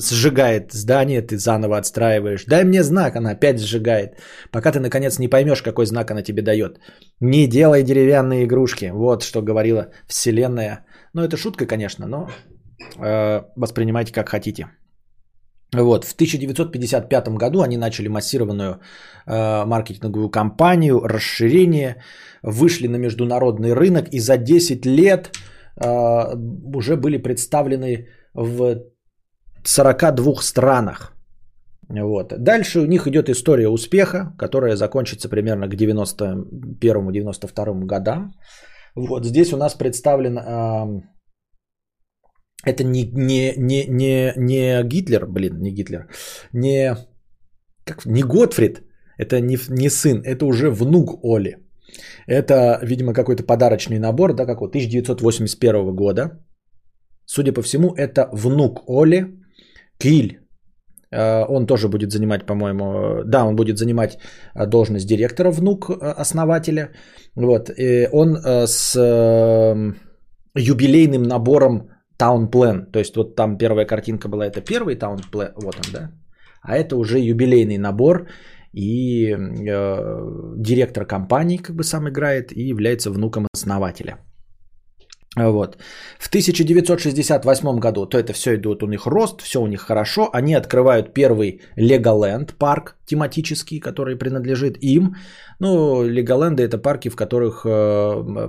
сжигает здание, ты заново отстраиваешь. Дай мне знак, она опять сжигает. Пока ты, наконец, не поймешь, какой знак она тебе дает. Не делай деревянные игрушки. Вот что говорила Вселенная. Ну, это шутка, конечно, но э, воспринимайте как хотите. Вот, в тысяча девятьсот пятьдесят пятом году они начали массированную э, маркетинговую кампанию, расширение, вышли на международный рынок, и за десять лет э, уже были представлены в сорока двух странах. Вот. Дальше у них идет история успеха, которая закончится примерно к девяносто первому - девяносто второму годам. Вот здесь у нас представлен... Э, Это не, не, не, не, не Гитлер, блин, не Гитлер, не, как, не Готфрид, это не, не сын, это уже внук Оли. Это, видимо, какой-то подарочный набор, да, какого тысяча девятьсот восемьдесят первого года. Судя по всему, это внук Оли, Киль. Он тоже будет занимать, по-моему, да, он будет занимать должность директора, внук основателя. Вот, и он с юбилейным набором Town Plan, то есть вот там первая картинка была, это первый Town Plan, вот он, да, а это уже юбилейный набор, и э, директор компании как бы сам играет и является внуком основателя. Вот. В тысяча девятьсот шестьдесят восьмом году, то это все идет у них рост, все у них хорошо, они открывают первый Леголенд парк тематический, который принадлежит им. Ну, Леголенды — это парки, в которых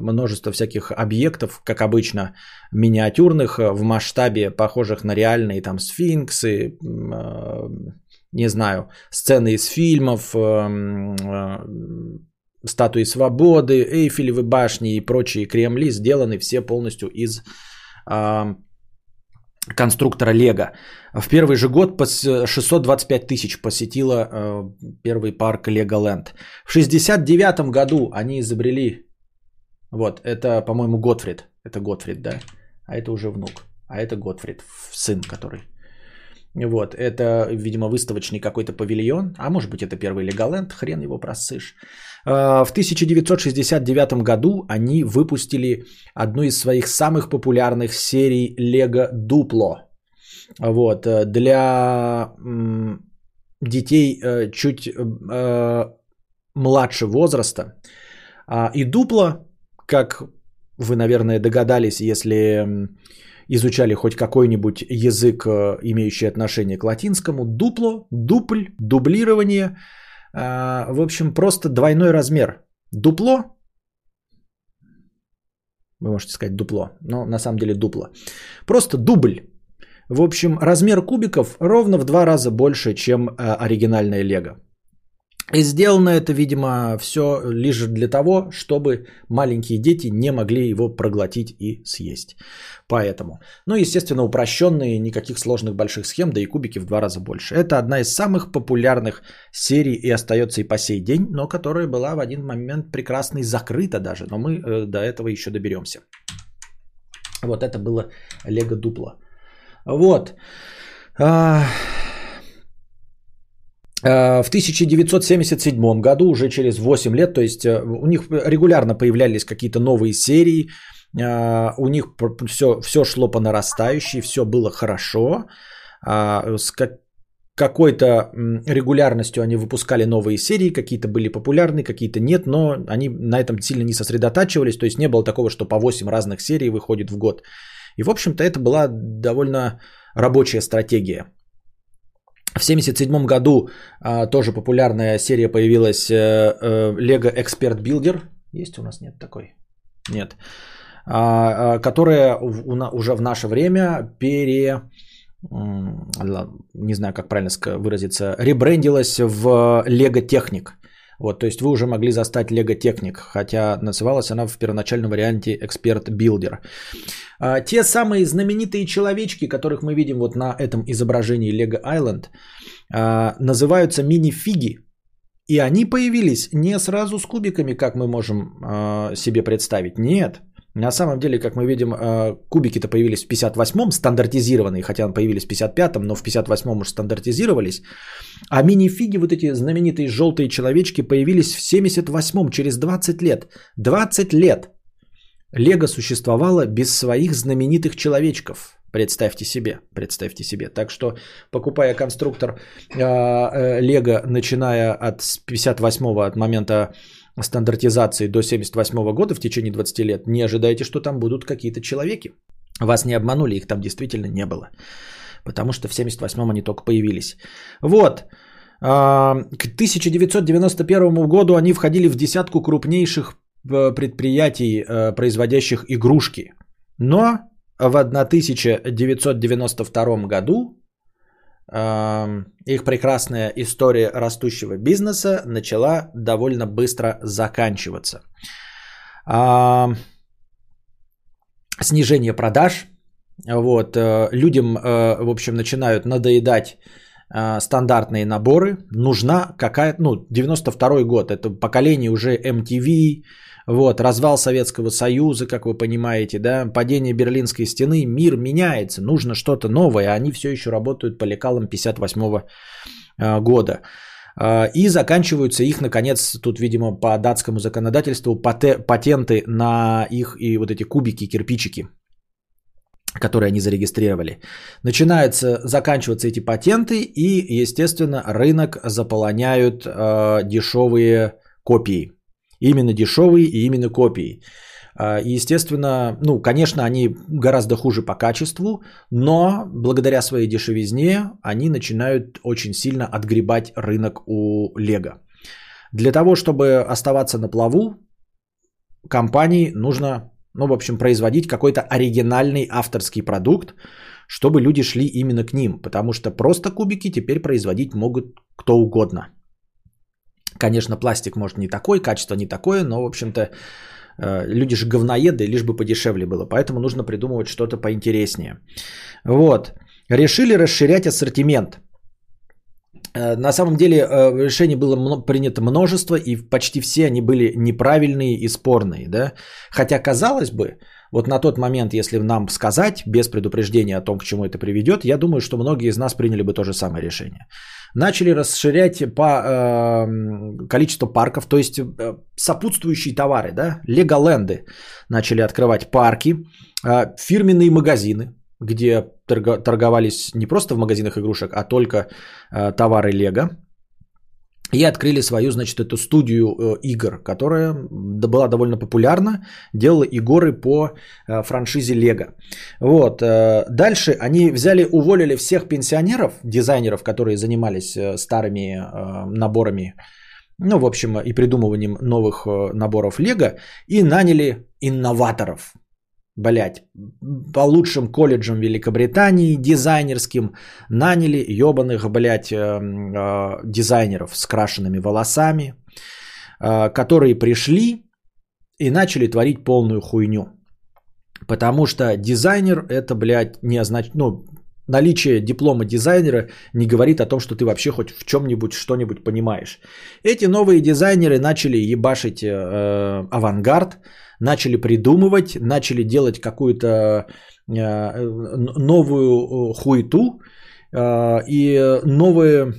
множество всяких объектов, как обычно, миниатюрных, в масштабе похожих на реальные, там сфинксы, не знаю, сцены из фильмов, статуи свободы, Эйфелевы башни и прочие кремли сделаны все полностью из э, конструктора Лего. В первый же год шестьсот двадцать пять тысяч посетило э, первый парк Леголенд. В шестьдесят девятом году они изобрели, вот, это, по-моему, Готфрид. Это Готфрид, да? А это уже внук. А это Готфрид, сын который. Вот, это, видимо, выставочный какой-то павильон, а может быть это первый Леголенд, хрен его просышь. В тысяча девятьсот шестьдесят девятом году они выпустили одну из своих самых популярных серий Lego Duplo. Вот, для детей чуть младше возраста. И Duplo, как вы, наверное, догадались, если... изучали хоть какой-нибудь язык, имеющий отношение к латинскому. Дупло, дупль, дублирование. В общем, просто двойной размер. Дупло. Вы можете сказать дупло, но на самом деле дупло. Просто дубль. В общем, размер кубиков ровно в два раза больше, чем оригинальное Лего. И сделано это, видимо, все лишь для того, чтобы маленькие дети не могли его проглотить и съесть. Поэтому. Ну, естественно, упрощенные, никаких сложных больших схем, да и кубики в два раза больше. Это одна из самых популярных серий и остается и по сей день, но которая была в один момент прекрасно и закрыта даже. Но мы до этого еще доберемся. Вот это было Lego Duplo. Вот. В тысяча девятьсот семьдесят седьмом году, уже через восемь лет, то есть у них регулярно появлялись какие-то новые серии, у них все, все шло по нарастающей, все было хорошо, с какой-то регулярностью они выпускали новые серии, какие-то были популярны, какие-то нет, но они на этом сильно не сосредотачивались, то есть не было такого, что по восемь разных серий выходит в год. И в общем-то это была довольно рабочая стратегия. В тысяча девятьсот семьдесят седьмом году а, тоже популярная серия появилась Lego Expert Builder. Есть у нас? Нет такой? Нет. А, а, которая в, у, уже в наше время пере... не знаю, как правильно выразиться, ребрендилась в Lego Technic. Вот, то есть вы уже могли застать Lego Technic, хотя называлась она в первоначальном варианте Expert Builder. Те самые знаменитые человечки, которых мы видим вот на этом изображении Lego Island, называются мини-фиги. И они появились не сразу с кубиками, как мы можем себе представить. Нет, На самом деле, как мы видим, кубики-то появились в пятьдесят восьмом, стандартизированные, хотя появились в пятьдесят пятом, но в пятьдесят восьмом уж стандартизировались. А мини-фиги, вот эти знаменитые желтые человечки, появились в семьдесят восьмом, через двадцать лет. двадцать лет Лего существовало без своих знаменитых человечков. Представьте себе, представьте себе. Так что, покупая конструктор Лего, начиная от пятьдесят восьмого, от момента стандартизации до семьдесят восьмого года, в течение двадцати лет, не ожидайте, что там будут какие-то человеки. Вас не обманули, их там действительно не было. Потому что в семьдесят восьмом они только появились. Вот. К тысяча девятьсот девяносто первому году они входили в десятку крупнейших предприятий, производящих игрушки. Но в тысяча девятьсот девяносто втором году их прекрасная история растущего бизнеса начала довольно быстро заканчиваться. Снижение продаж. Вот. Людям, в общем, начинают надоедать стандартные наборы. Нужна какая-то... Ну, девяносто второй год. Это поколение уже эм ти ви. Вот. Развал Советского Союза, как вы понимаете. Да? Падение Берлинской стены. Мир меняется. Нужно что-то новое. А они все еще работают по лекалам пятьдесят восьмого года. И заканчиваются их, наконец, тут, видимо, по датскому законодательству, патенты на их и вот эти кубики, кирпичики, которые они зарегистрировали. Начинаются заканчиваться эти патенты, и, естественно, рынок заполоняют э, дешевые копии. Именно дешевые и именно копии. Э, естественно, ну, конечно, они гораздо хуже по качеству, но благодаря своей дешевизне они начинают очень сильно отгребать рынок у Лего. Для того, чтобы оставаться на плаву, компании нужно... Ну, в общем, производить какой-то оригинальный авторский продукт, чтобы люди шли именно к ним. Потому что просто кубики теперь производить могут кто угодно. Конечно, пластик может не такой, качество не такое, но, в общем-то, люди же говноеды, лишь бы подешевле было. Поэтому нужно придумывать что-то поинтереснее. Вот. Решили расширять ассортимент. На самом деле решений было принято множество, и почти все они были неправильные и спорные. Да? Хотя, казалось бы, вот на тот момент, если нам сказать, без предупреждения о том, к чему это приведет, я думаю, что многие из нас приняли бы то же самое решение. Начали расширять по э, количеству парков, то есть э, сопутствующие товары. Да? Леголенды начали открывать парки, э, фирменные магазины, где торговались не просто в магазинах игрушек, а только э, товары Лего. И открыли свою, значит, эту студию э, игр, которая была довольно популярна, делала игры по э, франшизе Лего. Вот. Э, дальше они взяли, уволили всех пенсионеров, дизайнеров, которые занимались э, старыми э, наборами, ну, в общем, и придумыванием новых э, наборов Лего, и наняли инноваторов. Блять, по лучшим колледжам Великобритании дизайнерским наняли ёбаных, блять, дизайнеров с крашенными волосами, которые пришли и начали творить полную хуйню. Потому что дизайнер это, блядь, не означает... Ну, наличие диплома дизайнера не говорит о том, что ты вообще хоть в чем-нибудь что-нибудь понимаешь. Эти новые дизайнеры начали ебашить э, авангард, начали придумывать, начали делать какую-то э, новую хуету э, и новый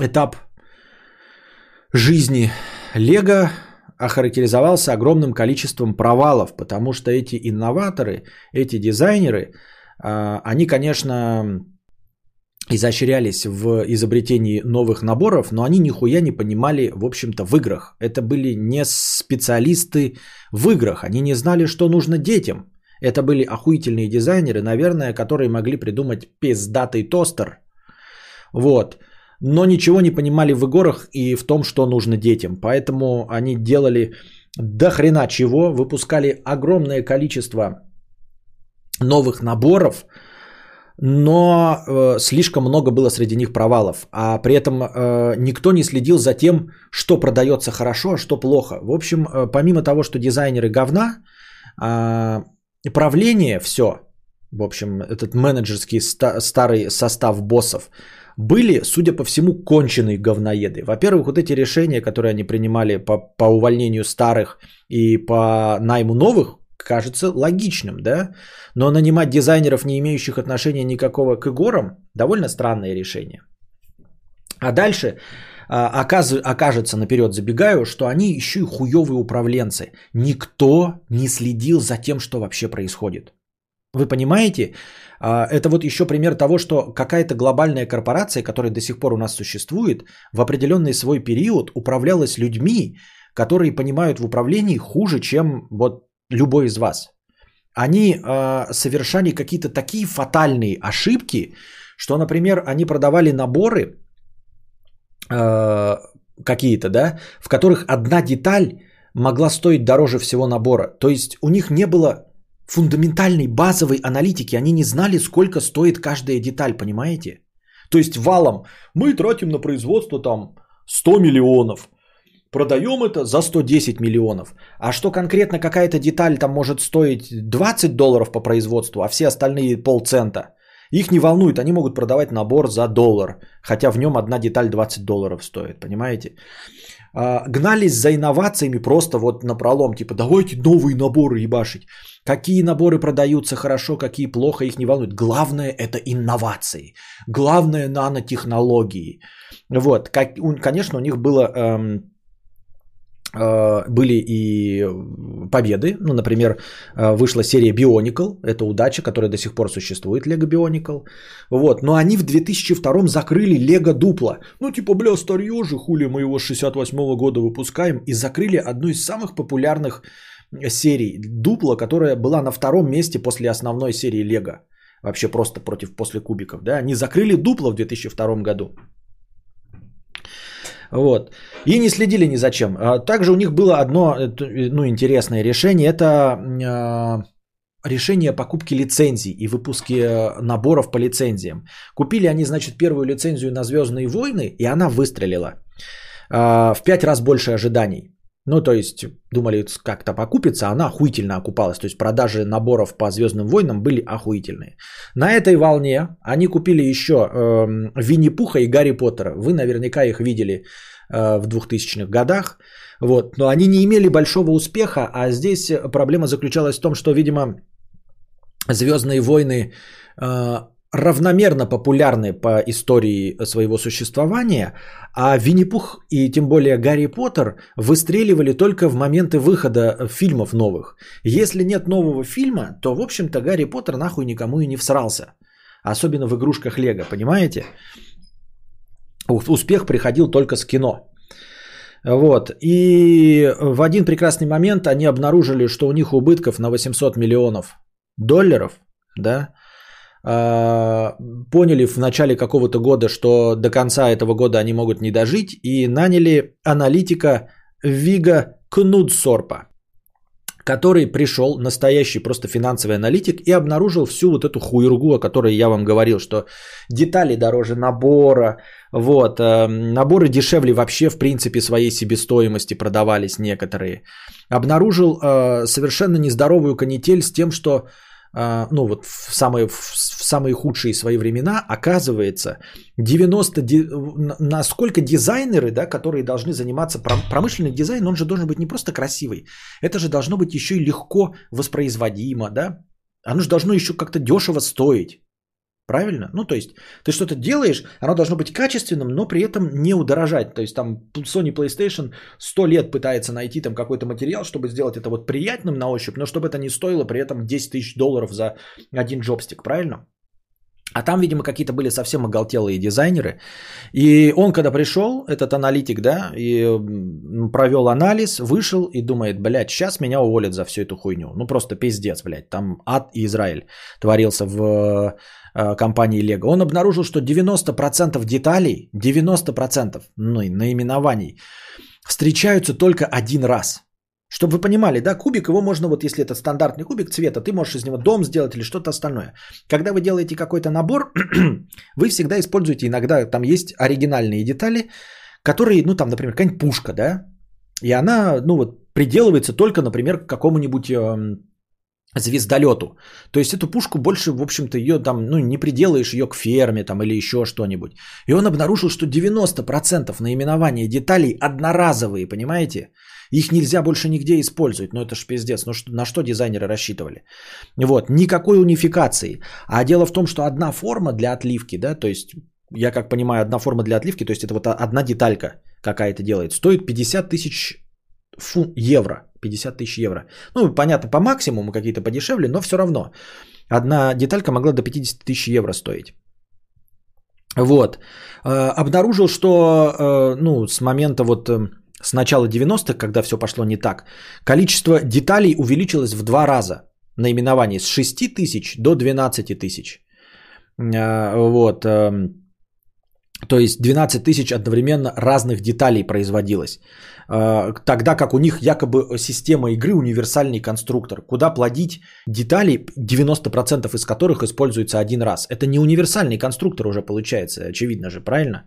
этап жизни Лего охарактеризовался огромным количеством провалов, потому что эти инноваторы, эти дизайнеры, э, они, конечно, изощрялись в изобретении новых наборов, но они нихуя не понимали, в общем-то, в играх. Это были не специалисты в играх, они не знали, что нужно детям. Это были охуительные дизайнеры, наверное, которые могли придумать пиздатый тостер. Вот. Но ничего не понимали в играх и в том, что нужно детям. Поэтому они делали до хрена чего, выпускали огромное количество новых наборов, но э, слишком много было среди них провалов, а при этом э, никто не следил за тем, что продается хорошо, а что плохо. В общем, э, помимо того, что дизайнеры говна, э, правление все, в общем, этот менеджерский ста- старый состав боссов, были, судя по всему, конченые говноеды. Во-первых, вот эти решения, которые они принимали по, по увольнению старых и по найму новых, кажется логичным, да? Но нанимать дизайнеров, не имеющих отношения никакого к играм, довольно странное решение. А дальше окажется, наперед забегаю, что они еще и хуевые управленцы. Никто не следил за тем, что вообще происходит. Вы понимаете? Это вот еще пример того, что какая-то глобальная корпорация, которая до сих пор у нас существует, в определенный свой период управлялась людьми, которые понимают в управлении хуже, чем вот любой из вас. Они совершали какие-то такие фатальные ошибки, что, например, они продавали наборы какие-то, да, в которых одна деталь могла стоить дороже всего набора. То есть у них не было фундаментальной базовой аналитики, они не знали, сколько стоит каждая деталь, понимаете? То есть валом мы тратим на производство там сто миллионов, продаем это за сто десять миллионов, а что конкретно какая-то деталь там может стоить двадцать долларов по производству, а все остальные полцента, их не волнует, они могут продавать набор за доллар, хотя в нем одна деталь двадцать долларов стоит, понимаете? Гнались за инновациями просто вот напролом, типа давайте новые наборы ебашить. Какие наборы продаются хорошо, какие плохо, их не волнует. Главное это инновации, главное нанотехнологии. Вот, как, конечно, у них было, эм, э, были и победы. Ну, например, вышла серия Bionicle, это удача, которая до сих пор существует, Lego Bionicle. Вот, но они в две тысячи втором закрыли Lego Duplo. Ну типа, бля, старье же, хули мы его с шестьдесят восьмого года выпускаем, и закрыли одну из самых популярных серий Duplo, которая была на втором месте после основной серии Lego. Вообще просто против после кубиков. Да? Они закрыли Duplo в две тысячи втором году. Вот. И не следили ни за чем. Также у них было одно, ну, интересное решение. Это решение покупки лицензий и выпуске наборов по лицензиям. Купили они, значит, первую лицензию на «Звездные войны», и она выстрелила в пять раз больше ожиданий. Ну, то есть, думали, как-то покупится, она охуительно окупалась. То есть, продажи наборов по «Звездным войнам» были охуительные. На этой волне они купили еще э, Винни-Пуха и Гарри Поттера. Вы наверняка их видели э, в двухтысячных годах. Вот. Но они не имели большого успеха, а здесь проблема заключалась в том, что, видимо, «Звездные войны» э, равномерно популярны по истории своего существования, а Винни-Пух и тем более Гарри Поттер выстреливали только в моменты выхода фильмов новых. Если нет нового фильма, то, в общем-то, Гарри Поттер нахуй никому и не всрался. Особенно в игрушках Лего, понимаете? Успех приходил только с кино. Вот. И в один прекрасный момент они обнаружили, что у них убытков на восемьсот миллионов долларов, да, поняли в начале какого-то года, что до конца этого года они могут не дожить, и наняли аналитика Вига Кнудсторпа, который пришел, настоящий просто финансовый аналитик, и обнаружил всю вот эту хуйругу, о которой я вам говорил, что детали дороже набора, вот, наборы дешевле вообще в принципе своей себестоимости продавались некоторые. Обнаружил совершенно нездоровую канитель с тем, что ну вот в самые, в самые худшие свои времена, оказывается, девяносто насколько дизайнеры, да, которые должны заниматься промышленным дизайном, он же должен быть не просто красивый, это же должно быть еще и легко воспроизводимо, да? Оно же должно еще как-то дешево стоить, правильно? Ну то есть ты что-то делаешь, оно должно быть качественным, но при этом не удорожать, то есть там Sony PlayStation сто лет пытается найти там какой-то материал, чтобы сделать это вот приятным на ощупь, но чтобы это не стоило при этом десять тысяч долларов за один джойстик, правильно? А там, видимо, какие-то были совсем оголтелые дизайнеры, и он когда пришел, этот аналитик, да, и провел анализ, вышел и думает, блядь, сейчас меня уволят за всю эту хуйню, ну просто пиздец, блядь, там ад и Израиль творился в компании Lego. Он обнаружил, что девяносто процентов деталей, девяносто процентов ну, наименований встречаются только один раз. Чтобы вы понимали, да, кубик, его можно, вот если это стандартный кубик цвета, ты можешь из него дом сделать или что-то остальное. Когда вы делаете какой-то набор, вы всегда используете, иногда там есть оригинальные детали, которые, ну там, например, какая-нибудь пушка, да, и она, ну вот, приделывается только, например, к какому-нибудь звездолету. То есть эту пушку больше, в общем-то, ее там, ну, не приделаешь ее к ферме там или еще что-нибудь. И он обнаружил, что девяносто процентов наименований деталей одноразовые, понимаете? Их нельзя больше нигде использовать. Ну, это ж пиздец. Ну, на что дизайнеры рассчитывали? Вот. Никакой унификации. А дело в том, что одна форма для отливки, да, то есть, я как понимаю, одна форма для отливки, то есть это вот одна деталька какая-то делает, стоит пятьдесят тысяч евро. пятьдесят тысяч евро. Ну, понятно, по максимуму какие-то подешевле, но все равно. Одна деталька могла до пятьдесят тысяч евро стоить. Вот. Обнаружил, что, ну, с момента вот... С начала девяностых, когда все пошло не так, количество деталей увеличилось в два раза. Наименование с шести тысяч до двенадцати тысяч. Вот. То есть двенадцать тысяч одновременно разных деталей производилось. Тогда как у них якобы система игры универсальный конструктор, куда плодить детали, девяносто процентов из которых используется один раз. Это не универсальный конструктор уже получается, очевидно же, правильно?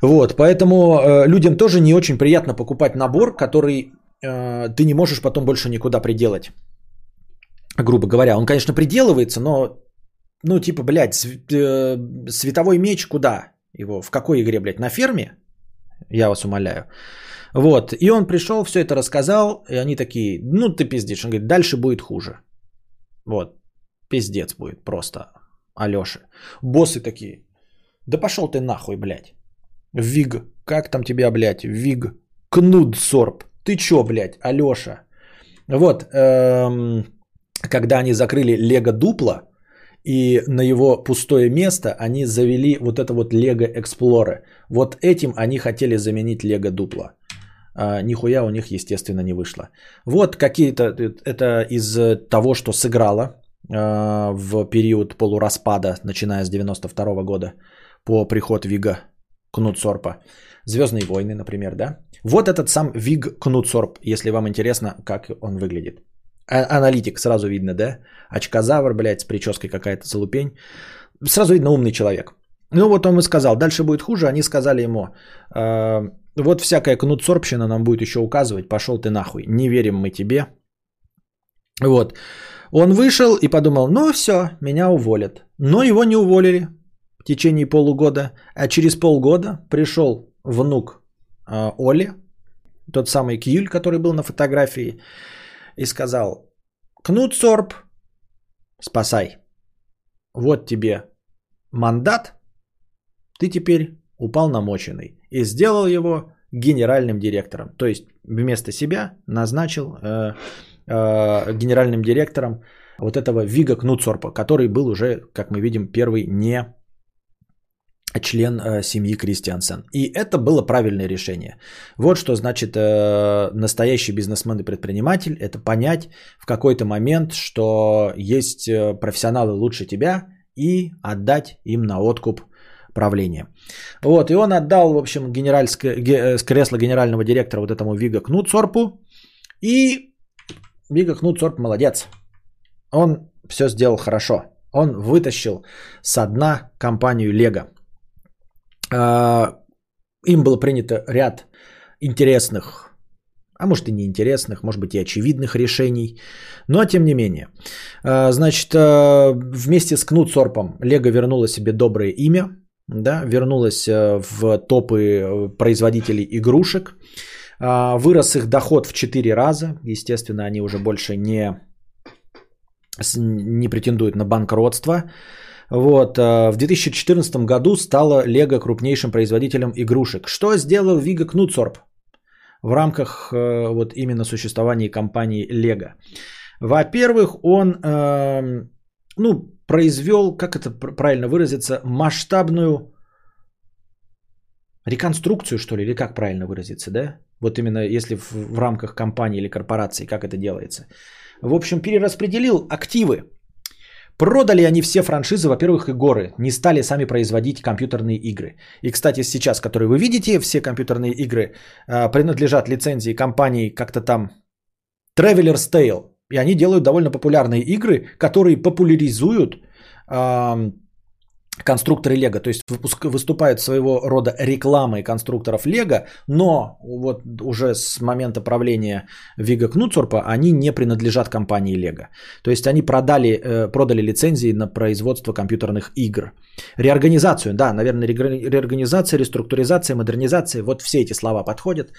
Вот, поэтому э, людям тоже не очень приятно покупать набор, который э, ты не можешь потом больше никуда приделать, грубо говоря. Он, конечно, приделывается, но, ну, типа, блядь, св- э, световой меч куда его? В какой игре, блядь, на ферме? Я вас умоляю. Вот, и он пришел, все это рассказал, и они такие, ну, ты пиздишь. Он говорит, дальше будет хуже. Вот, пиздец будет просто, Алёша. Боссы такие, да пошел ты нахуй, блядь. Виг, как там тебя, блядь, Виг Кнудсторп, ты чё, блядь, Алёша? Вот, эм, когда они закрыли Lego Duplo, и на его пустое место они завели вот это вот Lego Explorer. Вот этим они хотели заменить Lego Duplo. Э, нихуя у них, естественно, не вышло. Вот какие-то, это из того, что сыграло э, в период полураспада, начиная с девяносто второго года, по приход Вига Кнудсторпа. Звездные войны, например, да? Вот этот сам Виг Кнудсторп, если вам интересно, как он выглядит. А- аналитик, сразу видно, да? Очкозавр, блядь, с прической какая-то залупень. Сразу видно, умный человек. Ну вот он и сказал, дальше будет хуже, они сказали ему, э- вот всякая Кнудсторпщина нам будет еще указывать, пошел ты нахуй, не верим мы тебе. Вот. Он вышел и подумал, ну все, меня уволят. Но его не уволили. В течение полугода, а через полгода пришел внук э, Оле, тот самый Кьюль, который был на фотографии, и сказал, Кнудсторп, спасай, вот тебе мандат, ты теперь уполномоченный, и сделал его генеральным директором, то есть вместо себя назначил э, э, генеральным директором вот этого Вига Кнудсторпа, который был уже, как мы видим, первый не член э, семьи Кристиансен. И это было правильное решение. Вот что значит э, настоящий бизнесмен и предприниматель. Это понять в какой-то момент, что есть профессионалы лучше тебя и отдать им на откуп правление. Вот. И он отдал, в общем, генеральское, ге, кресло генерального директора вот этому Вигу Кнудсторпу. И Виг Кнудсторп молодец. Он все сделал хорошо. Он вытащил со дна компанию Лего. Им было принято ряд интересных, а может и неинтересных, может быть и очевидных решений, но тем не менее. Значит, вместе с Кнудсторпом Лего вернуло себе доброе имя, да, вернулось в топы производителей игрушек, вырос их доход в четыре раза, естественно, они уже больше не, не претендуют на банкротство. Вот, в две тысячи четырнадцатом году стала Лего крупнейшим производителем игрушек. Что сделал Виг Кнудсторп в рамках вот именно существования компании Лего? Во-первых, он, ну, произвел, как это правильно выразиться, масштабную реконструкцию, что ли, или как правильно выразиться, да? Вот именно если в, в рамках компании или корпорации, как это делается. В общем, перераспределил активы. Продали они все франшизы, во-первых, и горы, не стали сами производить компьютерные игры. И, кстати, сейчас, которые вы видите, все компьютерные игры э, принадлежат лицензии компании как-то там Traveler's Tale. И они делают довольно популярные игры, которые популяризуют э, конструкторы Лего, то есть выступают своего рода рекламой конструкторов Лего, но вот уже с момента правления Вига Кнудсторпа они не принадлежат компании Лего. То есть они продали, продали лицензии на производство компьютерных игр. Реорганизацию, да, наверное, реорганизация, реструктуризация, модернизация, вот все эти слова подходят.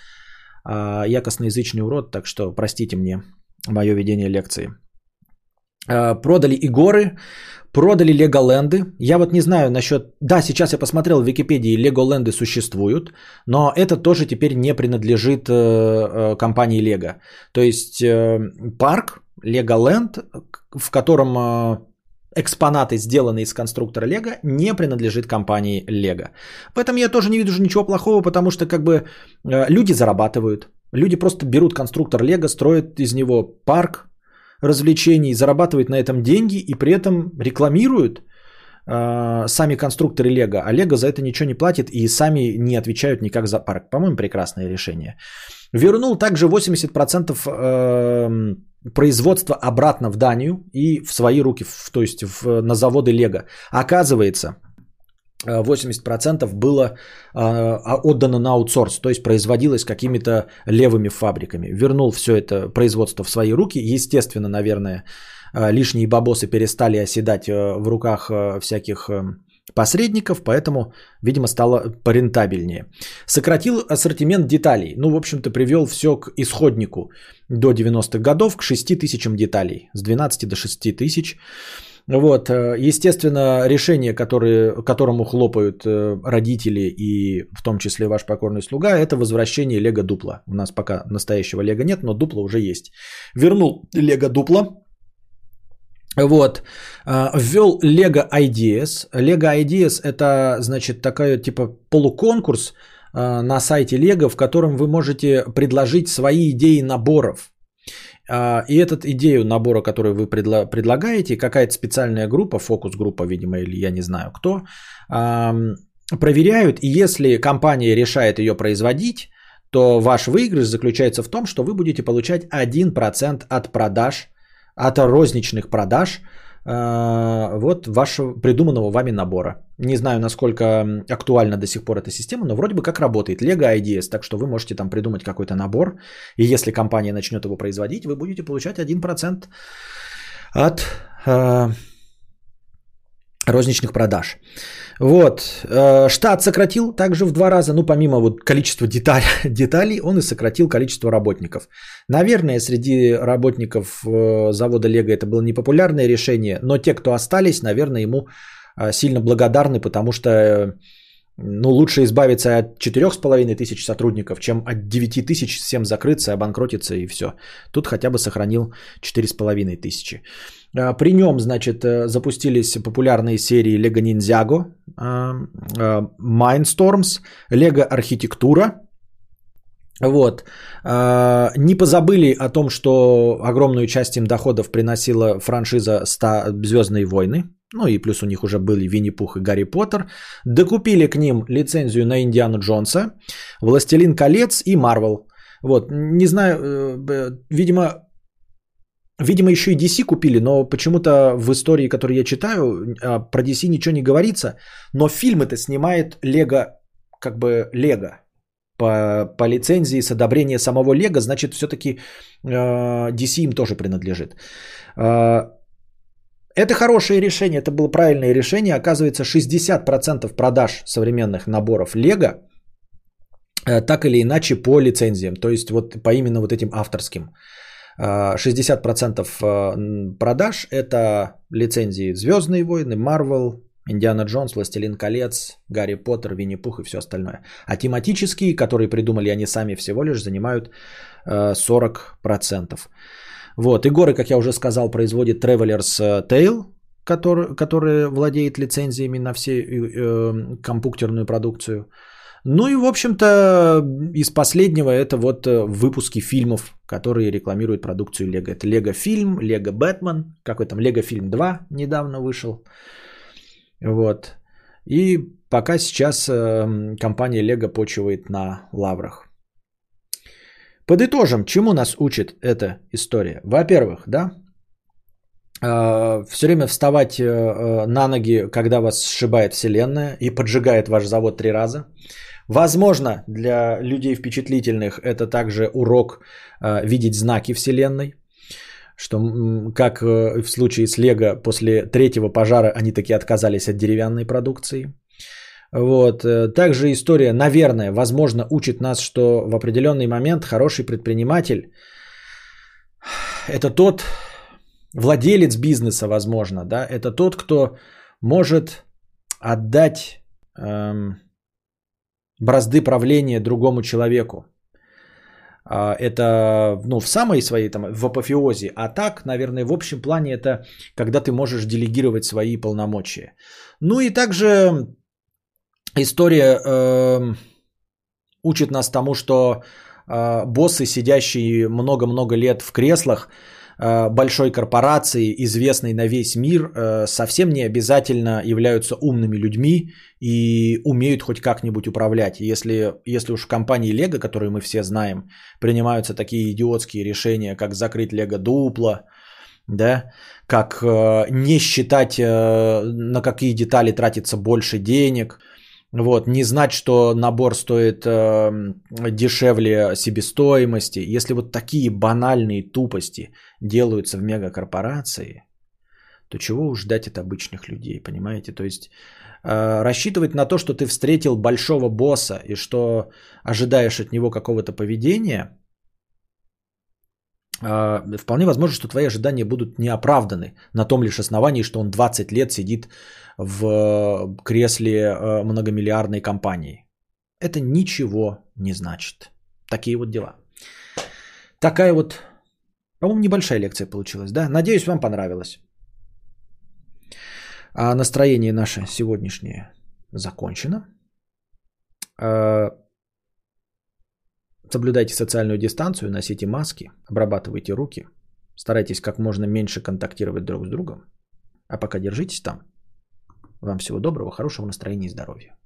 Я косноязычный урод, так что простите мне мое ведение лекции. Продали и горы, продали Леголенды. Я вот не знаю насчет... Да, сейчас я посмотрел в Википедии, Леголенды существуют, но это тоже теперь не принадлежит компании Лего. То есть парк Леголенд, в котором экспонаты, сделанные из конструктора Лего, не принадлежит компании Лего. В этом я тоже не вижу ничего плохого, потому что как бы люди зарабатывают. Люди просто берут конструктор Лего, строят из него парк развлечений, зарабатывают на этом деньги и при этом рекламируют э, сами конструкторы Лего, а Лего за это ничего не платит и сами не отвечают никак за парк. По-моему, прекрасное решение. Вернул также восемьдесят процентов э, производства обратно в Данию и в свои руки, в, то есть в, на заводы Лего. Оказывается, восемьдесят процентов было э, отдано на аутсорс, то есть производилось какими-то левыми фабриками. Вернул все это производство в свои руки. Естественно, наверное, э, лишние бабосы перестали оседать э, в руках э, всяких э, посредников, поэтому, видимо, стало порентабельнее. Сократил ассортимент деталей. Ну, в общем-то, привел все к исходнику до девяностых годов, к шести тысячам деталей, с двенадцати до шести тысяч. Вот, естественно, решение, которое, которому хлопают родители и в том числе ваш покорный слуга, это возвращение Lego Duplo. У нас пока настоящего Lego нет, но Duplo уже есть. Вернул Lego Duplo. Вот, ввел Lego Ideas. Lego Ideas — это, значит, такой типа полуконкурс на сайте Lego, в котором вы можете предложить свои идеи наборов. И этот идею набора, который вы предлагаете, какая-то специальная группа, фокус-группа, видимо, или я не знаю кто, проверяют. И если компания решает ее производить, то ваш выигрыш заключается в том, что вы будете получать один процент от продаж, от розничных продаж вот вашего придуманного вами набора. Не знаю, насколько актуальна до сих пор эта система, но вроде бы как работает Lego Ideas, так что вы можете там придумать какой-то набор, и если компания начнет его производить, вы будете получать один процент от э, розничных продаж. Вот. Штат сократил также в два раза, ну помимо вот количества деталь, деталей, он и сократил количество работников. Наверное, среди работников завода Лего это было непопулярное решение, но те, кто остались, наверное, ему сильно благодарны, потому что ну, лучше избавиться от четырёх с половиной тысяч сотрудников, чем от девяти тысяч всем закрыться, обанкротиться и все. Тут хотя бы сохранил четыре с половиной тысячи. При нем, значит, запустились популярные серии Lego Ninjago, Mindstorms, Lego Архитектура. Вот. Не позабыли о том, что огромную часть им доходов приносила франшиза «Звездные войны». Ну и плюс у них уже были Винни-Пух и Гарри Поттер. Докупили к ним лицензию на Индиану Джонса, Властелин колец и Марвел. Вот, не знаю, видимо, видимо еще и ди си купили, но почему-то в истории, которую я читаю, про ди си ничего не говорится. Но фильмы-то снимает Лего, как бы Лего. По, по лицензии с одобрения самого Лего, значит, все-таки ди си им тоже принадлежит. Это хорошее решение, это было правильное решение. Оказывается, шестьдесят процентов продаж современных наборов Лего так или иначе по лицензиям, то есть вот по именно вот этим авторским. шестьдесят процентов продаж – это лицензии «Звездные войны», «Марвел», «Индиана Джонс», «Властелин колец», «Гарри Поттер», «Винни-Пух» и все остальное. А тематические, которые придумали они сами, всего лишь занимают сорок процентов. Вот, и горы, как я уже сказал, производит Traveler's Tale, который, который владеет лицензиями на всю э, компьютерную продукцию. Ну и, в общем-то, из последнего это вот выпуски фильмов, которые рекламируют продукцию Лего. Это Лего Фильм, Лего Бэтмен, какой там Лего Фильм два недавно вышел. Вот. И пока сейчас э, компания Лего почивает на лаврах. Подытожим, чему нас учит эта история. Во-первых, да, все время вставать на ноги, когда вас сшибает вселенная и поджигает ваш завод три раза. Возможно, для людей впечатлительных это также урок видеть знаки вселенной, что как в случае с Лего после третьего пожара они таки отказались от деревянной продукции. Вот. Также история, наверное, возможно, учит нас, что в определенный момент хороший предприниматель – это тот владелец бизнеса, возможно, да, это тот, кто может отдать эм, бразды правления другому человеку. Это, ну, в самой своей, там, в апофеозе, а так, наверное, в общем плане это когда ты можешь делегировать свои полномочия. Ну и также история э, учит нас тому, что э, боссы, сидящие много-много лет в креслах э, большой корпорации, известной на весь мир, э, совсем не обязательно являются умными людьми и умеют хоть как-нибудь управлять. Если, если уж в компании Лего, которую мы все знаем, принимаются такие идиотские решения, как закрыть Lego Duplo, да, как э, не считать, э, на какие детали тратится больше денег. Вот, не знать, что набор стоит э, дешевле себестоимости. Если вот такие банальные тупости делаются в мегакорпорации, то чего уж ждать от обычных людей, понимаете? То есть э, рассчитывать на то, что ты встретил большого босса и что ожидаешь от него какого-то поведения, э, вполне возможно, что твои ожидания будут неоправданы на том лишь основании, что он двадцать лет сидит в кресле многомиллиардной компании. Это ничего не значит. Такие вот дела. Такая вот, по-моему, небольшая лекция получилась, да? Надеюсь, вам понравилось. А настроение наше сегодняшнее закончено. Соблюдайте социальную дистанцию, носите маски, обрабатывайте руки, старайтесь как можно меньше контактировать друг с другом. А пока держитесь там. Вам всего доброго, хорошего настроения и здоровья.